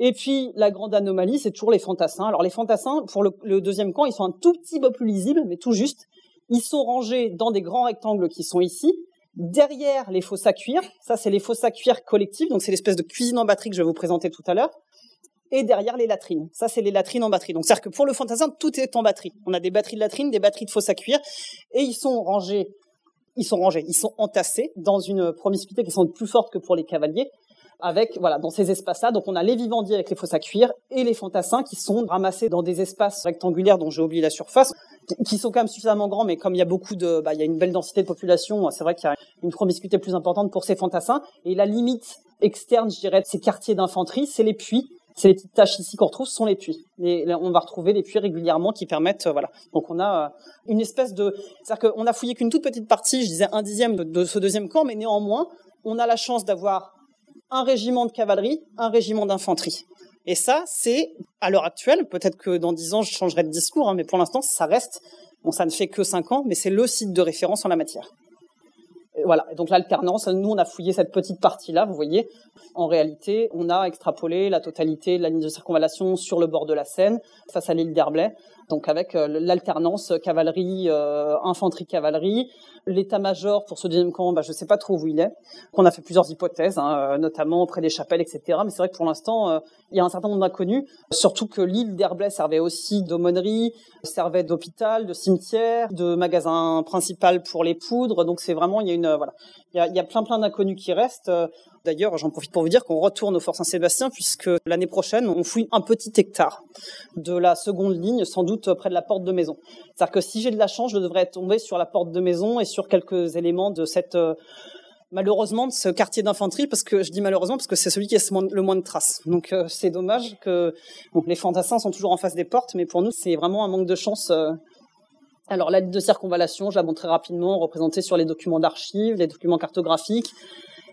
Et puis, la grande anomalie, c'est toujours les fantassins. Alors les fantassins, pour le, le deuxième camp, ils sont un tout petit peu plus lisibles, mais tout juste. Ils sont rangés dans des grands rectangles qui sont ici, derrière les fosses à cuire, ça c'est les fosses à cuire collectives, donc c'est l'espèce de cuisine en batterie que je vais vous présenter tout à l'heure, et derrière les latrines, ça c'est les latrines en batterie. Donc c'est-à-dire que pour le fantassin, tout est en batterie. On a des batteries de latrines, des batteries de fosses à cuire, et ils sont rangés, ils sont rangés, ils sont entassés dans une promiscuité qui semble plus forte que pour les cavaliers, avec, voilà, dans ces espaces-là, donc on a les vivandiers avec les fosses à cuire et les fantassins qui sont ramassés dans des espaces rectangulaires dont j'ai oublié la surface, qui sont quand même suffisamment grands, mais comme il y a beaucoup de, bah, il y a une belle densité de population, c'est vrai qu'il y a une promiscuité plus importante pour ces fantassins. Et la limite externe, je dirais, de ces quartiers d'infanterie, c'est les puits. C'est les petites taches ici qu'on retrouve, ce sont les puits. Et on va retrouver les puits régulièrement qui permettent, euh, voilà. Donc on a euh, une espèce de, c'est-à-dire qu'on a fouillé qu'une toute petite partie, je disais un dixième de, de ce deuxième camp, mais néanmoins, on a la chance d'avoir un régiment de cavalerie, un régiment d'infanterie. Et ça, c'est, à l'heure actuelle, peut-être que dans dix ans, je changerai de discours, hein, mais pour l'instant, ça reste, bon, ça ne fait que cinq ans, mais c'est le site de référence en la matière. Et voilà, et donc l'alternance, nous, on a fouillé cette petite partie-là, vous voyez. En réalité, on a extrapolé la totalité de la ligne de circonvallation sur le bord de la Seine, face à l'île d'Herblay, donc avec euh, l'alternance cavalerie, euh, infanterie-cavalerie. L'état-major, pour ce deuxième camp, bah, je ne sais pas trop où il est. On a fait plusieurs hypothèses, hein, notamment près des chapelles, et cetera. Mais c'est vrai que pour l'instant, il euh, y a un certain nombre d'inconnus, surtout que l'île d'Herblay servait aussi d'aumônerie, servait d'hôpital, de cimetière, de magasin principal pour les poudres. Donc c'est vraiment, il y a une, euh, voilà, il y a, y a plein plein d'inconnus qui restent. D'ailleurs, j'en profite pour vous dire qu'on retourne au Fort Saint-Sébastien, puisque l'année prochaine, on fouille un petit hectare de la seconde ligne, sans doute près de la porte de maison. C'est-à-dire que si j'ai de la chance, je devrais tomber sur la porte de maison et sur quelques éléments de cette, euh, malheureusement, de ce quartier d'infanterie, parce que je dis malheureusement parce que c'est celui qui laisse le moins de traces. Donc euh, c'est dommage que bon, les fantassins sont toujours en face des portes, mais pour nous, c'est vraiment un manque de chance. Euh, Alors, la de circonvallation, je la montre très rapidement, représentée sur les documents d'archives, les documents cartographiques.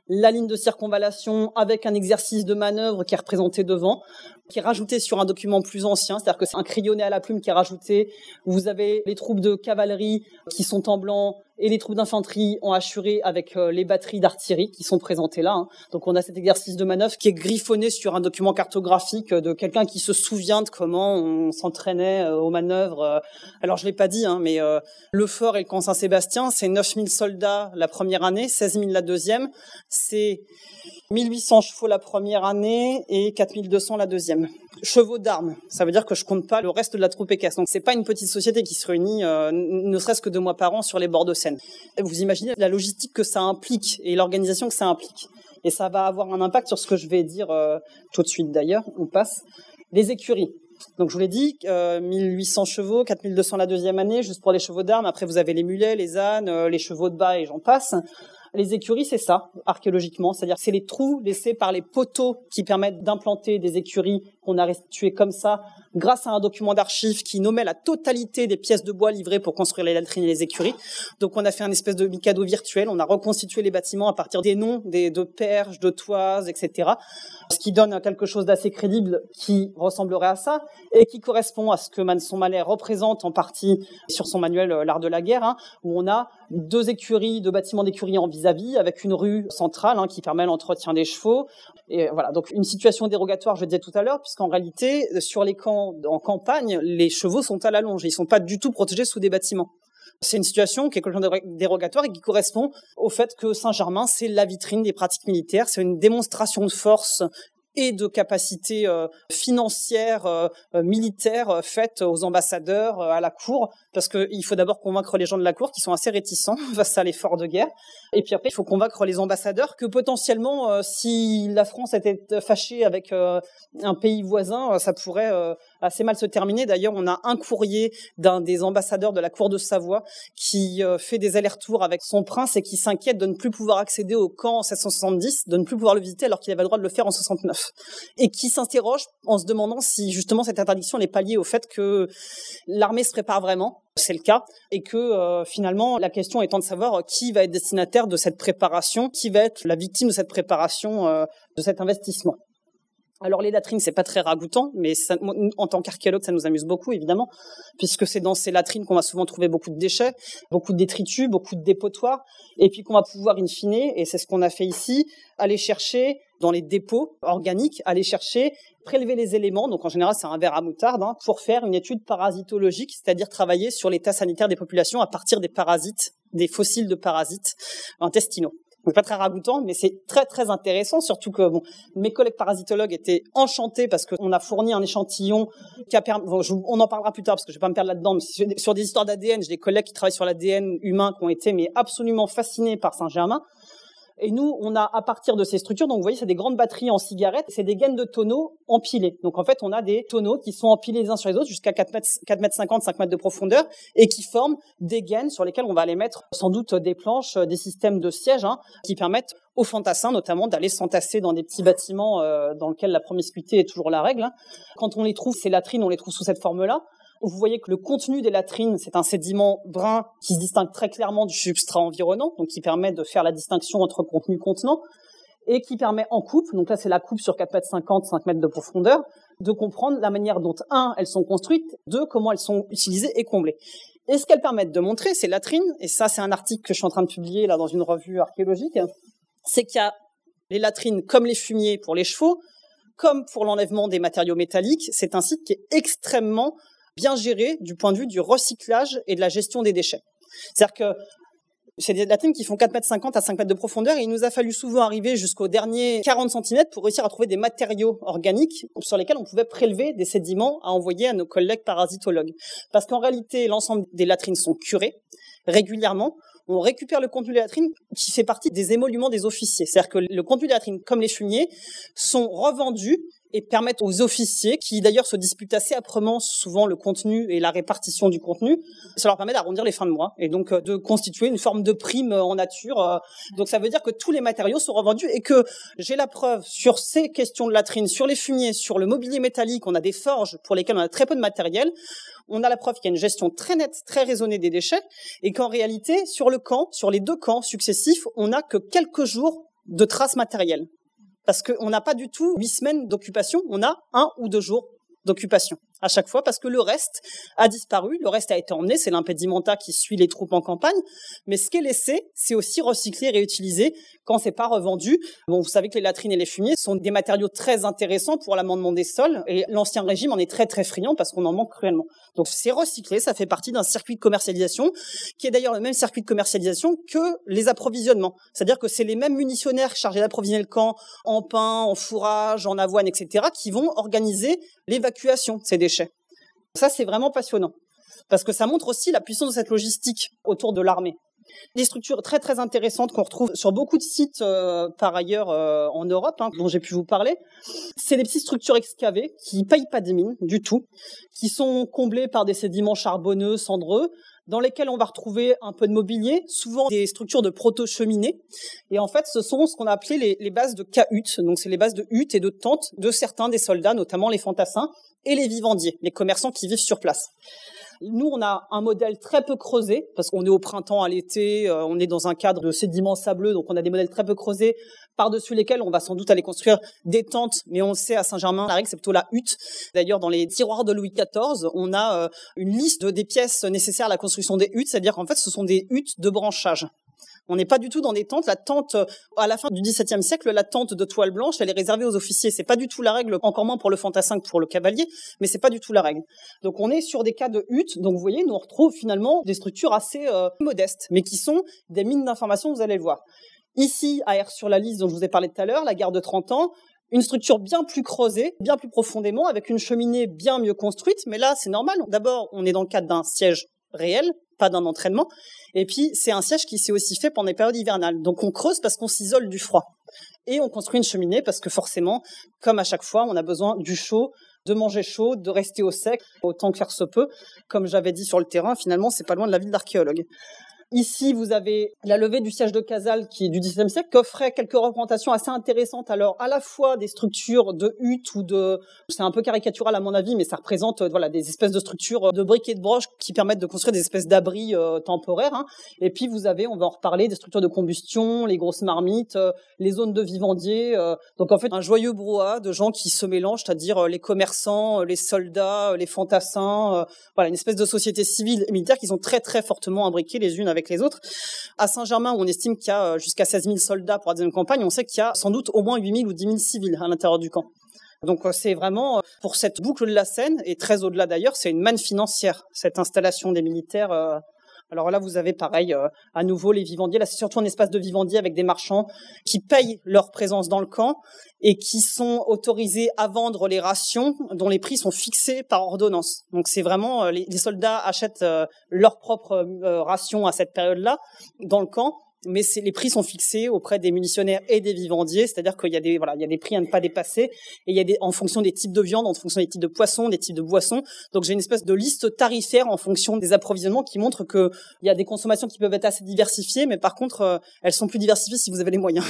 La ligne de circonvallation avec un exercice de manœuvre qui est représenté devant, qui est rajouté sur un document plus ancien, c'est-à-dire que c'est un crayonné à la plume qui est rajouté. Vous avez les troupes de cavalerie qui sont en blanc et les troupes d'infanterie en hachuré avec les batteries d'artillerie qui sont présentées là. Donc on a cet exercice de manœuvre qui est griffonné sur un document cartographique de quelqu'un qui se souvient de comment on s'entraînait aux manœuvres. Alors je l'ai pas dit, hein, mais le fort et le camp Saint-Sébastien, c'est neuf mille soldats la première année, seize mille la deuxième. C'est mille huit cents chevaux la première année et quatre mille deux cents la deuxième. Chevaux d'armes, ça veut dire que je compte pas le reste de la troupe équestre. Donc c'est pas une petite société qui se réunit euh, ne serait-ce que deux mois par an sur les bords de Seine. Vous imaginez la logistique que ça implique et l'organisation que ça implique. Et ça va avoir un impact sur ce que je vais dire euh, tout de suite d'ailleurs, on passe. Les écuries. Donc je vous l'ai dit, euh, mille huit cents chevaux, quatre mille deux cents la deuxième année, juste pour les chevaux d'armes. Après vous avez les mulets, les ânes, euh, les chevaux de bât et j'en passe. Les écuries, c'est ça, archéologiquement, c'est-à-dire c'est les trous laissés par les poteaux qui permettent d'implanter des écuries qu'on a restituées comme ça, grâce à un document d'archives qui nommait la totalité des pièces de bois livrées pour construire les latrines et les écuries. Donc on a fait un espèce de mikado virtuel, on a reconstitué les bâtiments à partir des noms, des, de perches, de toises, et cetera. Ce qui donne quelque chose d'assez crédible qui ressemblerait à ça et qui correspond à ce que Manesson Mallet représente en partie sur son manuel « L'art de la guerre hein, », où on a deux écuries, deux bâtiments d'écuries en vis-à-vis, avec une rue centrale hein, qui permet l'entretien des chevaux. Et voilà, donc une situation dérogatoire, je le disais tout à l'heure, puisqu'en réalité, sur les camps en campagne, les chevaux sont à la longe, ils ne sont pas du tout protégés sous des bâtiments. C'est une situation qui est complètement dérogatoire et qui correspond au fait que Saint-Germain, c'est la vitrine des pratiques militaires, c'est une démonstration de force et de capacités euh, financières, euh, militaires euh, faites aux ambassadeurs, euh, à la cour, parce qu'il faut d'abord convaincre les gens de la cour qui sont assez réticents face à l'effort de guerre, et puis après il faut convaincre les ambassadeurs que potentiellement euh, si la France était fâchée avec euh, un pays voisin, ça pourrait euh, assez mal se terminer. D'ailleurs on a un courrier d'un des ambassadeurs de la cour de Savoie qui euh, fait des allers-retours avec son prince et qui s'inquiète de ne plus pouvoir accéder au camp en mille sept cent soixante-dix, de ne plus pouvoir le visiter alors qu'il avait le droit de le faire en mille sept cent soixante-neuf. Et qui s'interroge en se demandant si justement cette interdiction n'est pas liée au fait que l'armée se prépare vraiment, c'est le cas, et que euh, finalement la question étant de savoir qui va être destinataire de cette préparation, qui va être la victime de cette préparation, euh, de cet investissement. Alors les latrines, c'est pas très ragoûtant, mais ça, en tant qu'archéologue, ça nous amuse beaucoup, évidemment, puisque c'est dans ces latrines qu'on va souvent trouver beaucoup de déchets, beaucoup de détritus, beaucoup de dépotoirs, et puis qu'on va pouvoir, in fine, et c'est ce qu'on a fait ici, aller chercher dans les dépôts organiques, aller chercher, prélever les éléments, donc en général c'est un verre à moutarde, hein, pour faire une étude parasitologique, c'est-à-dire travailler sur l'état sanitaire des populations à partir des parasites, des fossiles de parasites intestinaux. Donc pas très ragoûtant, mais c'est très très intéressant, surtout que bon, mes collègues parasitologues étaient enchantés parce qu'on a fourni un échantillon qui a permis, bon, je, on en parlera plus tard parce que je vais pas me perdre là-dedans, mais sur, sur des histoires d'A D N, j'ai des collègues qui travaillent sur l'A D N humain qui ont été mais absolument fascinés par Saint-Germain. Et nous, on a à partir de ces structures, donc vous voyez, c'est des grandes batteries en cigarettes, c'est des gaines de tonneaux empilées. Donc en fait, on a des tonneaux qui sont empilés les uns sur les autres jusqu'à quatre mètres cinquante, cinq mètres de profondeur et qui forment des gaines sur lesquelles on va aller mettre sans doute des planches, des systèmes de sièges hein, qui permettent aux fantassins notamment d'aller s'entasser dans des petits bâtiments euh, dans lesquels la promiscuité est toujours la règle. Hein. Quand on les trouve, ces latrines, on les trouve sous cette forme-là. Vous voyez que le contenu des latrines, c'est un sédiment brun qui se distingue très clairement du substrat environnant, donc qui permet de faire la distinction entre contenu-contenant, et qui permet en coupe, donc là c'est la coupe sur quatre mètres cinquante, cinq mètres de profondeur, de comprendre la manière dont, un, elles sont construites, deux, comment elles sont utilisées et comblées. Et ce qu'elles permettent de montrer, ces latrines, et ça c'est un article que je suis en train de publier là dans une revue archéologique, c'est qu'il y a les latrines comme les fumiers pour les chevaux, comme pour l'enlèvement des matériaux métalliques, c'est un site qui est extrêmement bien géré du point de vue du recyclage et de la gestion des déchets. C'est-à-dire que c'est des latrines qui font quatre mètres cinquante à cinq mètres de profondeur et il nous a fallu souvent arriver jusqu'aux derniers quarante centimètres pour réussir à trouver des matériaux organiques sur lesquels on pouvait prélever des sédiments à envoyer à nos collègues parasitologues. Parce qu'en réalité, l'ensemble des latrines sont curées régulièrement. On récupère le contenu des latrines qui fait partie des émoluments des officiers. C'est-à-dire que le contenu des latrines, comme les fumiers, sont revendus et permettent aux officiers, qui d'ailleurs se disputent assez âprement souvent le contenu et la répartition du contenu, ça leur permet d'arrondir les fins de mois et donc de constituer une forme de prime en nature. Donc ça veut dire que tous les matériaux sont revendus et que j'ai la preuve sur ces questions de latrines, sur les fumiers, sur le mobilier métallique, on a des forges pour lesquelles on a très peu de matériel, on a la preuve qu'il y a une gestion très nette, très raisonnée des déchets, et qu'en réalité, sur le camp, sur les deux camps successifs, on n'a que quelques jours de traces matérielles. Parce qu'on n'a pas du tout huit semaines d'occupation, on a un ou deux jours d'occupation à chaque fois, parce que le reste a disparu, le reste a été emmené, c'est l'impédimenta qui suit les troupes en campagne, mais ce qui est laissé, c'est aussi recyclé, réutilisé, quand c'est pas revendu. Bon, vous savez que les latrines et les fumiers sont des matériaux très intéressants pour l'amendement des sols, et l'Ancien Régime en est très très friand parce qu'on en manque cruellement. Donc c'est recyclé, ça fait partie d'un circuit de commercialisation, qui est d'ailleurs le même circuit de commercialisation que les approvisionnements. C'est-à-dire que c'est les mêmes munitionnaires chargés d'approvisionner le camp en pain, en fourrage, en avoine, et cetera, qui vont organiser l'évacuation de ces déchets. Ça, c'est vraiment passionnant, parce que ça montre aussi la puissance de cette logistique autour de l'armée. Des structures très très intéressantes qu'on retrouve sur beaucoup de sites euh, par ailleurs euh, en Europe, hein, dont j'ai pu vous parler, c'est des petites structures excavées qui ne payent pas des mines du tout, qui sont comblées par des sédiments charbonneux, cendreux, dans lesquels on va retrouver un peu de mobilier, souvent des structures de proto-cheminées. Et en fait, ce sont ce qu'on a appelé les, les bases de cahutes. Donc, c'est les bases de huttes et de tentes de certains des soldats, notamment les fantassins et les vivandiers, les commerçants qui vivent sur place. Nous, on a un modèle très peu creusé, parce qu'on est au printemps, à l'été, on est dans un cadre de sédiments sableux, donc on a des modèles très peu creusés, par-dessus lesquels on va sans doute aller construire des tentes, mais on sait à Saint-Germain-en-Laye que c'est plutôt la hutte. D'ailleurs, dans les tiroirs de Louis quatorze, on a une liste des pièces nécessaires à la construction des huttes, c'est-à-dire qu'en fait, ce sont des huttes de branchage. On n'est pas du tout dans des tentes. La tente, à la fin du XVIIe siècle, la tente de toile blanche, elle est réservée aux officiers. C'est pas du tout la règle, encore moins pour le fantassin que pour le cavalier, mais c'est pas du tout la règle. Donc on est sur des cas de huttes. Donc vous voyez, nous on retrouve finalement des structures assez euh, modestes, mais qui sont des mines d'informations, vous allez le voir. Ici, à Air-sur-la-Lys, dont je vous ai parlé tout à l'heure, la gare de trente ans, une structure bien plus creusée, bien plus profondément, avec une cheminée bien mieux construite. Mais là, c'est normal. D'abord, on est dans le cadre d'un siège réel, pas d'un entraînement. Et puis, c'est un siège qui s'est aussi fait pendant les périodes hivernales. Donc, on creuse parce qu'on s'isole du froid. Et on construit une cheminée parce que forcément, comme à chaque fois, on a besoin du chaud, de manger chaud, de rester au sec, autant que faire se peut. Comme j'avais dit sur le terrain, finalement, c'est pas loin de la ville d'archéologue. Ici, vous avez la levée du siège de Casale, qui est du dix-septième siècle, qui offrait quelques représentations assez intéressantes. Alors, à la fois des structures de huttes ou de... C'est un peu caricatural à mon avis, mais ça représente voilà, des espèces de structures de briques et de broches qui permettent de construire des espèces d'abris euh, temporaires. Hein. Et puis, vous avez, on va en reparler, des structures de combustion, les grosses marmites, euh, les zones de vivandiers. Euh, donc, en fait, un joyeux brouhaha de gens qui se mélangent, c'est-à-dire euh, les commerçants, euh, les soldats, euh, les fantassins. Euh, voilà, une espèce de société civile et militaire qui sont très, très fortement imbriquées les unes avec avec les autres. À Saint-Germain, où on estime qu'il y a jusqu'à seize mille soldats pour la deuxième campagne, on sait qu'il y a sans doute au moins huit mille ou dix mille civils à l'intérieur du camp. Donc c'est vraiment, pour cette boucle de la Seine, et très au-delà d'ailleurs, c'est une manne financière, cette installation des militaires. Alors là, vous avez pareil, à nouveau, les vivandiers. Là, c'est surtout un espace de vivandiers avec des marchands qui payent leur présence dans le camp et qui sont autorisés à vendre les rations dont les prix sont fixés par ordonnance. Donc c'est vraiment, les soldats achètent leurs propres rations à cette période-là dans le camp, mais c'est, les prix sont fixés auprès des munitionnaires et des vivandiers, c'est-à-dire qu'il y a des, voilà, il y a des prix à ne pas dépasser, et il y a des, en fonction des types de viande, en fonction des types de poissons, des types de boissons. Donc j'ai une espèce de liste tarifaire en fonction des approvisionnements qui montre que il y a des consommations qui peuvent être assez diversifiées, mais par contre, euh, elles sont plus diversifiées si vous avez les moyens.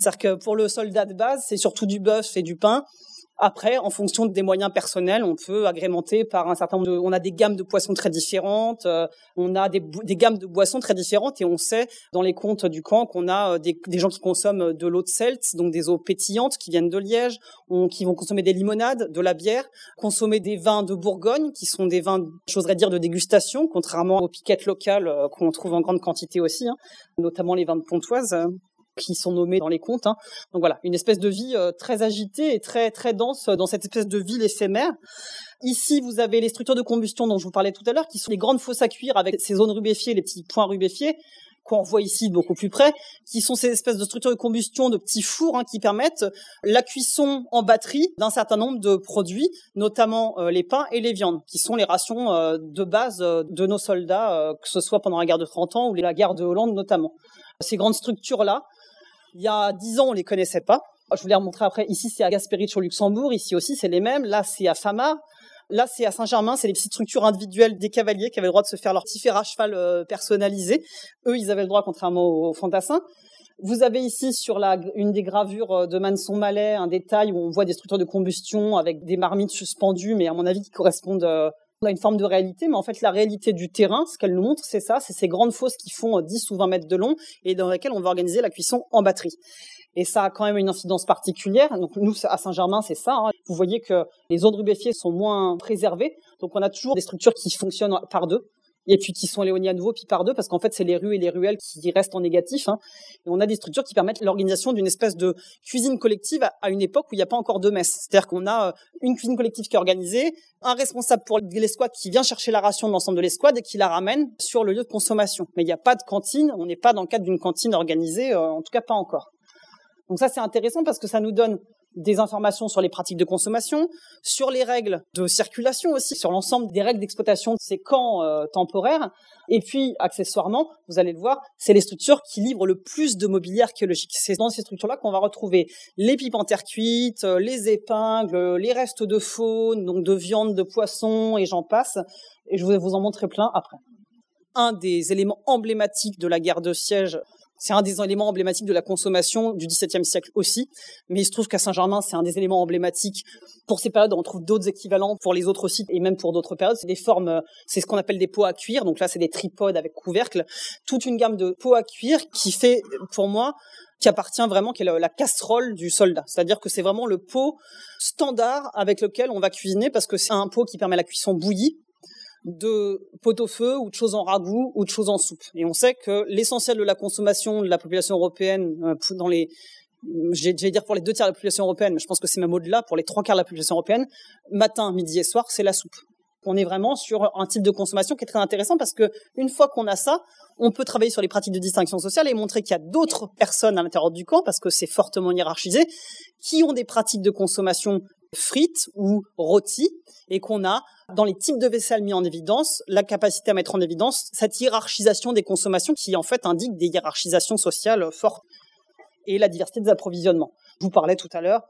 C'est-à-dire que pour le soldat de base, c'est surtout du bœuf et du pain. Après, en fonction des moyens personnels, on peut agrémenter par un certain nombre de... On a des gammes de poissons très différentes, euh, on a des, bo... des gammes de boissons très différentes, et on sait dans les comptes du camp qu'on a des, des gens qui consomment de l'eau de Seltz, donc des eaux pétillantes qui viennent de Liège, on... qui vont consommer des limonades, de la bière, consommer des vins de Bourgogne, qui sont des vins, j'oserais dire, de dégustation, contrairement aux piquettes locales euh, qu'on trouve en grande quantité aussi, hein, notamment les vins de Pontoise. Euh... qui sont nommés dans les contes. Hein. Donc voilà, une espèce de vie euh, très agitée et très, très dense euh, dans cette espèce de ville éphémère. Ici, vous avez les structures de combustion dont je vous parlais tout à l'heure, qui sont les grandes fosses à cuire avec ces zones rubéfiées, les petits points rubéfiés, qu'on voit ici beaucoup plus près, qui sont ces espèces de structures de combustion, de petits fours hein, qui permettent la cuisson en batterie d'un certain nombre de produits, notamment euh, les pains et les viandes, qui sont les rations euh, de base euh, de nos soldats, euh, que ce soit pendant la guerre de trente ans ou la guerre de Hollande notamment. Ces grandes structures-là, il y a dix ans, on ne les connaissait pas. Je vous les remontrerai après. Ici, c'est à Gasperich au Luxembourg. Ici aussi, c'est les mêmes. Là, c'est à Famars. Là, c'est à Saint-Germain. C'est les petites structures individuelles des cavaliers qui avaient le droit de se faire leur petit fer à cheval personnalisé. Eux, ils avaient le droit, contrairement aux fantassins. Vous avez ici, sur la, une des gravures de Manesson Mallet, un détail où on voit des structures de combustion avec des marmites suspendues, mais à mon avis, qui correspondent on a une forme de réalité, mais en fait, la réalité du terrain, ce qu'elle nous montre, c'est ça, c'est ces grandes fosses qui font dix ou vingt mètres de long et dans lesquelles on va organiser la cuisson en batterie. Et ça a quand même une incidence particulière. Donc nous, à Saint-Germain, c'est ça. Hein. Vous voyez que les zones rubéfiées sont moins préservées. Donc on a toujours des structures qui fonctionnent par deux et puis qui sont léonies à nouveau, puis par deux, parce qu'en fait, c'est les rues et les ruelles qui restent en négatif. Hein. Et on a des structures qui permettent l'organisation d'une espèce de cuisine collective à une époque où il n'y a pas encore de mess. C'est-à-dire qu'on a une cuisine collective qui est organisée, un responsable pour l'escouade qui vient chercher la ration de l'ensemble de l'escouade et qui la ramène sur le lieu de consommation. Mais il n'y a pas de cantine, on n'est pas dans le cadre d'une cantine organisée, euh, en tout cas pas encore. Donc ça, c'est intéressant parce que ça nous donne des informations sur les pratiques de consommation, sur les règles de circulation aussi, sur l'ensemble des règles d'exploitation de ces camps euh, temporaires. Et puis, accessoirement, vous allez le voir, c'est les structures qui livrent le plus de mobilier archéologique. C'est dans ces structures-là qu'on va retrouver les pipes en terre cuite, les épingles, les restes de faune, donc de viande, de poisson, et j'en passe. Et je vais vous en montrer plein après. Un des éléments emblématiques de la guerre de siège, c'est un des éléments emblématiques de la consommation du dix-septième siècle aussi. Mais il se trouve qu'à Saint-Germain, c'est un des éléments emblématiques. Pour ces périodes, on trouve d'autres équivalents pour les autres sites et même pour d'autres périodes. C'est des formes, c'est ce qu'on appelle des pots à cuire. Donc là, c'est des tripodes avec couvercle. Toute une gamme de pots à cuire qui fait, pour moi, qui appartient vraiment, qui est la, la casserole du soldat. C'est-à-dire que c'est vraiment le pot standard avec lequel on va cuisiner parce que c'est un pot qui permet la cuisson bouillie de pot-au-feu ou de choses en ragoût ou de choses en soupe. Et on sait que l'essentiel de la consommation de la population européenne, dans les, j'ai vais dire pour les deux tiers de la population européenne, mais je pense que c'est même au-delà, pour les trois quarts de la population européenne, matin, midi et soir, c'est la soupe. On est vraiment sur un type de consommation qui est très intéressant parce que une fois qu'on a ça, on peut travailler sur les pratiques de distinction sociale et montrer qu'il y a d'autres personnes à l'intérieur du camp, parce que c'est fortement hiérarchisé, qui ont des pratiques de consommation frites ou rôties, et qu'on a, dans les types de vaisselle mis en évidence, la capacité à mettre en évidence cette hiérarchisation des consommations qui, en fait, indique des hiérarchisations sociales fortes et la diversité des approvisionnements. Je vous parlais tout à l'heure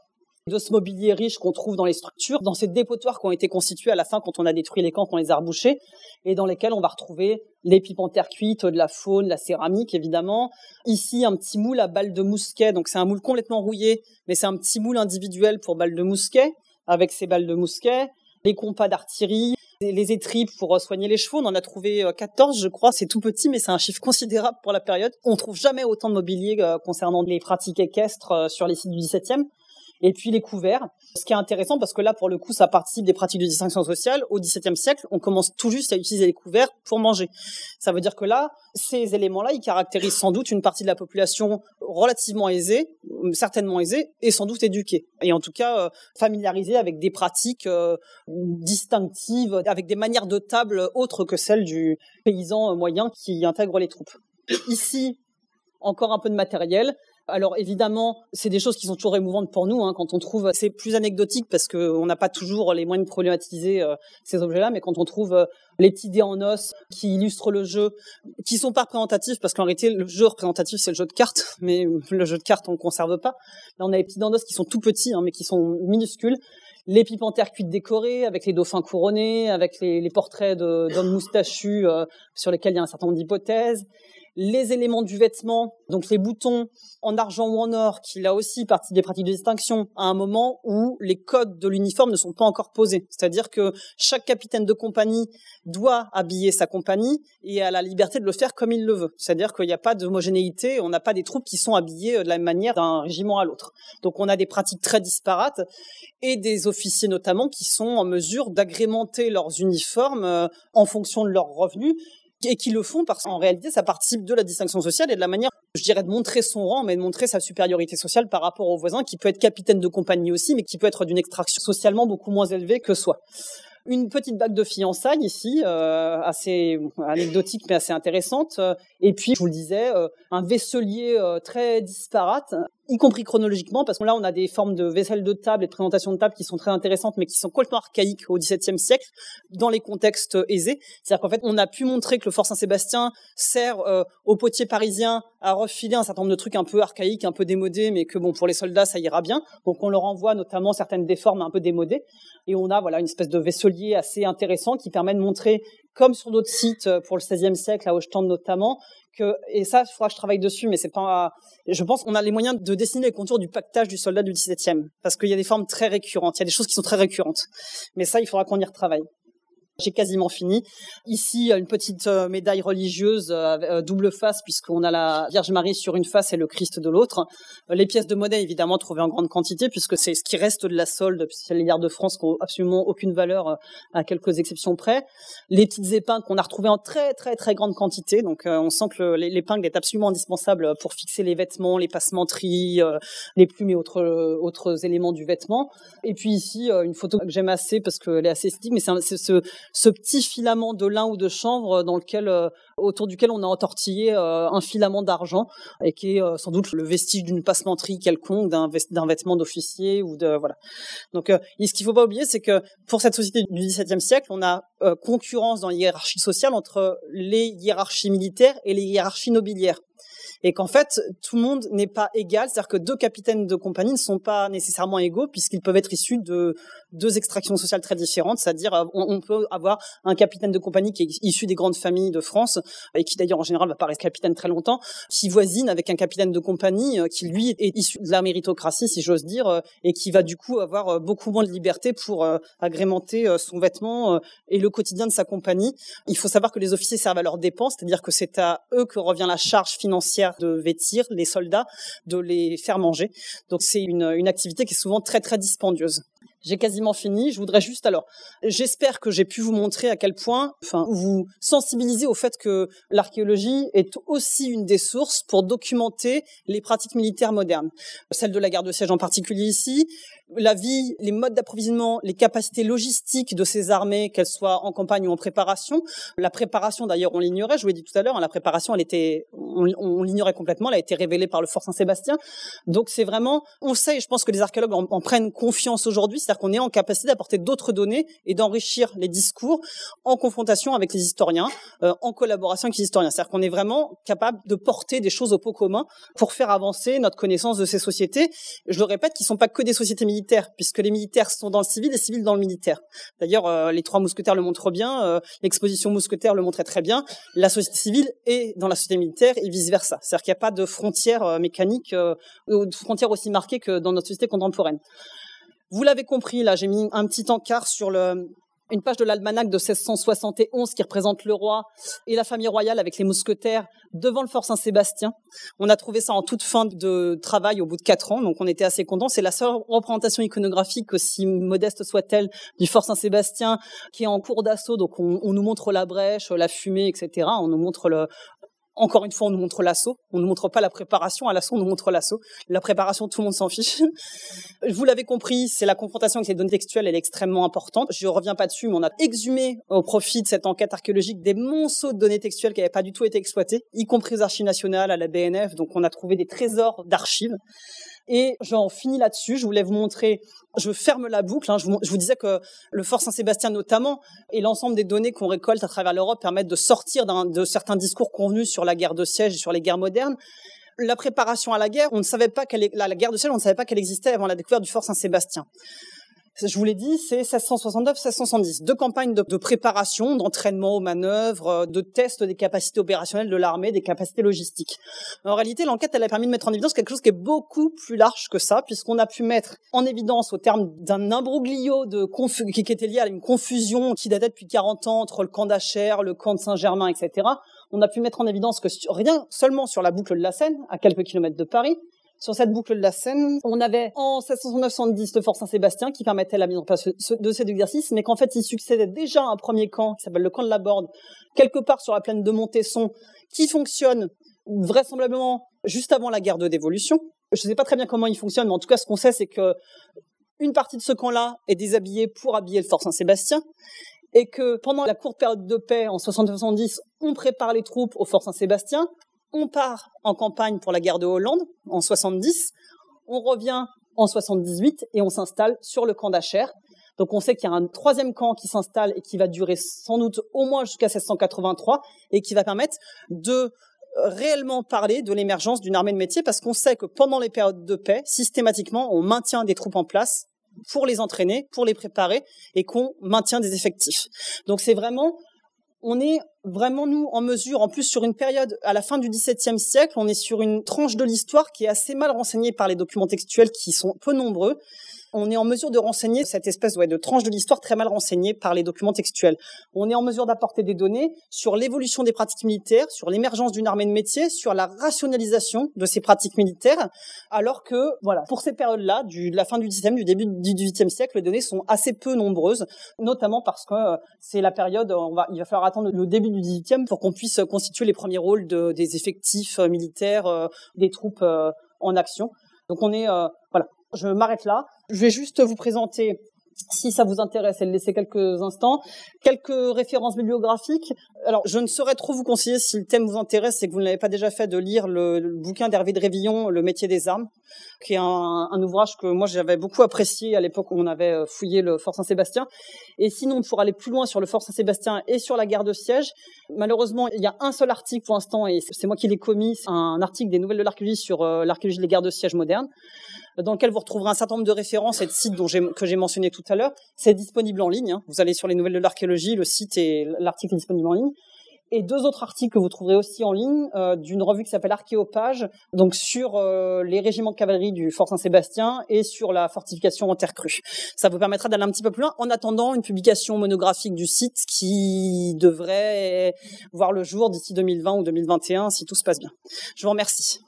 de ce mobilier riche qu'on trouve dans les structures, dans ces dépotoirs qui ont été constitués à la fin quand on a détruit les camps, qu'on les a rebouchés, et dans lesquels on va retrouver les pipes en terre cuite, de la faune, la céramique, évidemment. Ici, un petit moule à balle de mousquet, donc c'est un moule complètement rouillé, mais c'est un petit moule individuel pour balle de mousquet, avec ses balles de mousquet, les compas d'artillerie, les étris pour soigner les chevaux. On en a trouvé quatorze, je crois. C'est tout petit, mais c'est un chiffre considérable pour la période. On ne trouve jamais autant de mobilier concernant les pratiques équestres sur les sites du dix-septième. Et puis les couverts, ce qui est intéressant parce que là, pour le coup, ça participe des pratiques de distinction sociale. Au dix-septième siècle, on commence tout juste à utiliser les couverts pour manger. Ça veut dire que là, ces éléments-là, ils caractérisent sans doute une partie de la population relativement aisée, certainement aisée, et sans doute éduquée. Et en tout cas, euh, familiarisée avec des pratiques euh, distinctives, avec des manières de table autres que celles du paysan moyen qui intègre les troupes. Ici, encore un peu de matériel. Alors évidemment, c'est des choses qui sont toujours émouvantes pour nous hein, quand on trouve, c'est plus anecdotique parce qu'on n'a pas toujours les moyens de problématiser euh, ces objets-là, mais quand on trouve euh, les petits dés en os qui illustrent le jeu, qui sont pas représentatifs parce qu'en réalité, le jeu représentatif, c'est le jeu de cartes, mais le jeu de cartes, on ne conserve pas. Là, on a les petits dés en os qui sont tout petits, hein, mais qui sont minuscules. Les pipes en terre cuite décorées, avec les dauphins couronnés, avec les, les portraits de, d'hommes moustachus euh, sur lesquels il y a un certain nombre d'hypothèses. Les éléments du vêtement, donc les boutons en argent ou en or, qui là aussi partie des pratiques de distinction, à un moment où les codes de l'uniforme ne sont pas encore posés. C'est-à-dire que chaque capitaine de compagnie doit habiller sa compagnie et a la liberté de le faire comme il le veut. C'est-à-dire qu'il n'y a pas d'homogénéité, on n'a pas des troupes qui sont habillées de la même manière d'un régiment à l'autre. Donc on a des pratiques très disparates et des officiers notamment qui sont en mesure d'agrémenter leurs uniformes en fonction de leurs revenus, et qui le font parce qu'en réalité, ça participe de la distinction sociale et de la manière, je dirais, de montrer son rang, mais de montrer sa supériorité sociale par rapport aux voisins, qui peut être capitaine de compagnie aussi, mais qui peut être d'une extraction socialement beaucoup moins élevée que soi. Une petite bague de fiançailles ici, euh, assez anecdotique mais assez intéressante. Et puis, je vous le disais, euh, un vaisselier euh, très disparate, y compris chronologiquement, parce que là, on a des formes de vaisselle de table et de présentation de table qui sont très intéressantes, mais qui sont complètement archaïques au dix-septième siècle, dans les contextes aisés. C'est-à-dire qu'en fait, on a pu montrer que le Fort Saint-Sébastien sert euh, aux potiers parisiens à refiler un certain nombre de trucs un peu archaïques, un peu démodés, mais que bon, pour les soldats, ça ira bien. Donc, on leur envoie notamment certaines des formes un peu démodées. Et on a voilà une espèce de vaisselier assez intéressant qui permet de montrer, comme sur d'autres sites pour le seizième siècle, à Ostende notamment, que, et ça, il faudra que je travaille dessus, mais c'est pas, je pense qu'on a les moyens de dessiner les contours du pactage du soldat du dix-septième, parce qu'il y a des formes très récurrentes, il y a des choses qui sont très récurrentes. Mais ça, il faudra qu'on y retravaille. J'ai quasiment fini. Ici, une petite médaille religieuse double face, puisqu'on a la Vierge Marie sur une face et le Christ de l'autre. Les pièces de monnaie, évidemment, trouvées en grande quantité, puisque c'est ce qui reste de la solde, puisque c'est les liards de France qui n'ont absolument aucune valeur, à quelques exceptions près. Les petites épingles qu'on a retrouvées en très, très, très grande quantité. Donc, on sent que l'épingle est absolument indispensable pour fixer les vêtements, les passementeries, les plumes et autres, autres éléments du vêtement. Et puis ici, une photo que j'aime assez, parce qu'elle est assez esthétique, mais c'est, un, c'est ce... ce petit filament de lin ou de chanvre dans lequel, euh, autour duquel on a entortillé euh, un filament d'argent et qui est euh, sans doute le vestige d'une passementerie quelconque, d'un, vest- d'un vêtement d'officier ou de voilà. Donc, euh, ce qu'il ne faut pas oublier, c'est que pour cette société du XVIIe siècle, on a euh, concurrence dans les hiérarchies sociales entre les hiérarchies militaires et les hiérarchies nobiliaires. Et qu'en fait, tout le monde n'est pas égal, c'est-à-dire que deux capitaines de compagnie ne sont pas nécessairement égaux, puisqu'ils peuvent être issus de deux extractions sociales très différentes, c'est-à-dire on peut avoir un capitaine de compagnie qui est issu des grandes familles de France, et qui d'ailleurs en général va pas rester capitaine très longtemps, qui voisine avec un capitaine de compagnie qui lui est issu de la méritocratie, si j'ose dire, et qui va du coup avoir beaucoup moins de liberté pour agrémenter son vêtement et le quotidien de sa compagnie. Il faut savoir que les officiers servent à leurs dépens, c'est-à-dire que c'est à eux que revient la charge financière de vêtir les soldats, de les faire manger. Donc c'est une, une activité qui est souvent très très dispendieuse. J'ai quasiment fini, je voudrais juste, alors, j'espère que j'ai pu vous montrer à quel point, enfin, vous sensibiliser au fait que l'archéologie est aussi une des sources pour documenter les pratiques militaires modernes. Celle de la guerre de siège en particulier ici, la vie, les modes d'approvisionnement, les capacités logistiques de ces armées, qu'elles soient en campagne ou en préparation. La préparation, d'ailleurs, on l'ignorait, je vous l'ai dit tout à l'heure, hein, la préparation, elle était, on, on l'ignorait complètement, elle a été révélée par le Fort Saint-Sébastien. Donc c'est vraiment, on sait, et je pense que les archéologues en, en prennent confiance aujourd'hui, c'est-à-dire qu'on est en capacité d'apporter d'autres données et d'enrichir les discours en confrontation avec les historiens, euh, en collaboration avec les historiens. C'est-à-dire qu'on est vraiment capable de porter des choses au pot commun pour faire avancer notre connaissance de ces sociétés. Je le répète, qui ne sont pas que des sociétés militaires, puisque les militaires sont dans le civil et les civils dans le militaire. D'ailleurs, euh, les trois mousquetaires le montrent bien, euh, l'exposition mousquetaire le montrait très bien, la société civile est dans la société militaire et vice-versa. C'est-à-dire qu'il n'y a pas de frontières euh, mécaniques, euh, de frontières aussi marquées que dans notre société contemporaine. Vous l'avez compris, là, j'ai mis un petit encart sur le, une page de l'almanach de seize cent soixante et onze qui représente le roi et la famille royale avec les mousquetaires devant le Fort Saint-Sébastien. On a trouvé ça en toute fin de travail au bout de quatre ans, donc on était assez contents. C'est la seule représentation iconographique, aussi modeste soit-elle, du Fort Saint-Sébastien qui est en cours d'assaut. Donc on, on nous montre la brèche, la fumée, et cetera. On nous montre le... Encore une fois, on nous montre l'assaut. On ne nous montre pas la préparation à l'assaut, on nous montre l'assaut. La préparation, tout le monde s'en fiche. Vous l'avez compris, c'est la confrontation avec les données textuelles, elle est extrêmement importante. Je ne reviens pas dessus, mais on a exhumé au profit de cette enquête archéologique des monceaux de données textuelles qui n'avaient pas du tout été exploitées, y compris aux Archives nationales, à la B N F. Donc, on a trouvé des trésors d'archives. Et j'en finis là-dessus. Je voulais vous montrer, je ferme la boucle. Hein. Je, vous, je vous disais que le Fort Saint-Sébastien notamment et l'ensemble des données qu'on récolte à travers l'Europe permettent de sortir d'un, de certains discours convenus sur la guerre de siège et sur les guerres modernes. La préparation à la guerre, on ne savait pas qu'elle, la, la guerre de siège, on ne savait pas qu'elle existait avant la découverte du Fort Saint-Sébastien. Je vous l'ai dit, c'est seize cent soixante-neuf à seize cent soixante-dix. Deux campagnes de, de préparation, d'entraînement aux manœuvres, de tests des capacités opérationnelles de l'armée, des capacités logistiques. En réalité, l'enquête, elle a permis de mettre en évidence quelque chose qui est beaucoup plus large que ça, puisqu'on a pu mettre en évidence, au terme d'un imbroglio de confu- qui était lié à une confusion qui datait depuis quarante ans entre le camp d'Achères, le camp de Saint-Germain, et cetera. On a pu mettre en évidence que rien, seulement sur la boucle de la Seine, à quelques kilomètres de Paris, sur cette boucle de la Seine, on avait en seize cent soixante-dix le Fort Saint-Sébastien qui permettait la mise en place de cet exercice, mais qu'en fait, il succédait déjà un premier camp qui s'appelle le camp de la Borde, quelque part sur la plaine de Montesson, qui fonctionne vraisemblablement juste avant la guerre de Dévolution. Je ne sais pas très bien comment il fonctionne, mais en tout cas, ce qu'on sait, c'est que une partie de ce camp-là est déshabillée pour habiller le Fort Saint-Sébastien, et que pendant la courte période de paix, en soixante-neuf soixante-dix, on prépare les troupes au Fort Saint-Sébastien. On part en campagne pour la guerre de Hollande en soixante-dix, on revient en soixante-dix-huit et on s'installe sur le camp d'Achères. Donc on sait qu'il y a un troisième camp qui s'installe et qui va durer sans doute au moins jusqu'à mille sept cent quatre-vingt-trois et qui va permettre de réellement parler de l'émergence d'une armée de métier parce qu'on sait que pendant les périodes de paix, systématiquement, on maintient des troupes en place pour les entraîner, pour les préparer et qu'on maintient des effectifs. Donc c'est vraiment... On est vraiment, nous, en mesure, en plus sur une période, à la fin du XVIIe siècle, on est sur une tranche de l'histoire qui est assez mal renseignée par les documents textuels qui sont peu nombreux on est en mesure de renseigner cette espèce ouais, de tranche de l'histoire très mal renseignée par les documents textuels. On est en mesure d'apporter des données sur l'évolution des pratiques militaires, sur l'émergence d'une armée de métier, sur la rationalisation de ces pratiques militaires, alors que voilà, pour ces périodes-là, du, de la fin du dix-septième, du début du dix-huitième siècle, les données sont assez peu nombreuses, notamment parce que euh, c'est la période, on va, il va falloir attendre le début du dix-huitième pour qu'on puisse constituer les premiers rôles de, des effectifs euh, militaires, euh, des troupes euh, en action. Donc on est... Euh, voilà, je m'arrête là. Je vais juste vous présenter, si ça vous intéresse, et le laisser quelques instants, quelques références bibliographiques. Alors, je ne saurais trop vous conseiller, si le thème vous intéresse et que vous ne l'avez pas déjà fait, de lire le, le bouquin d'Hervé de Révillon, « Le métier des armes », qui est un, un ouvrage que moi j'avais beaucoup apprécié à l'époque où on avait fouillé le Fort Saint-Sébastien. Et sinon, pour aller plus loin sur le Fort Saint-Sébastien et sur la guerre de siège, malheureusement, il y a un seul article pour l'instant, et c'est moi qui l'ai commis, c'est un article des Nouvelles de l'archéologie sur euh, l'archéologie des guerres de siège modernes, dans lequel vous retrouverez un certain nombre de références et de sites dont j'ai, que j'ai mentionné tout à l'heure. C'est disponible en ligne. Hein. Vous allez sur les Nouvelles de l'archéologie, le site et l'article est disponible en ligne. Et deux autres articles que vous trouverez aussi en ligne euh, d'une revue qui s'appelle Archéopage, donc sur euh, les régiments de cavalerie du Fort Saint-Sébastien et sur la fortification en terre crue. Ça vous permettra d'aller un petit peu plus loin en attendant une publication monographique du site qui devrait voir le jour d'ici deux mille vingt ou deux mille vingt et un si tout se passe bien. Je vous remercie.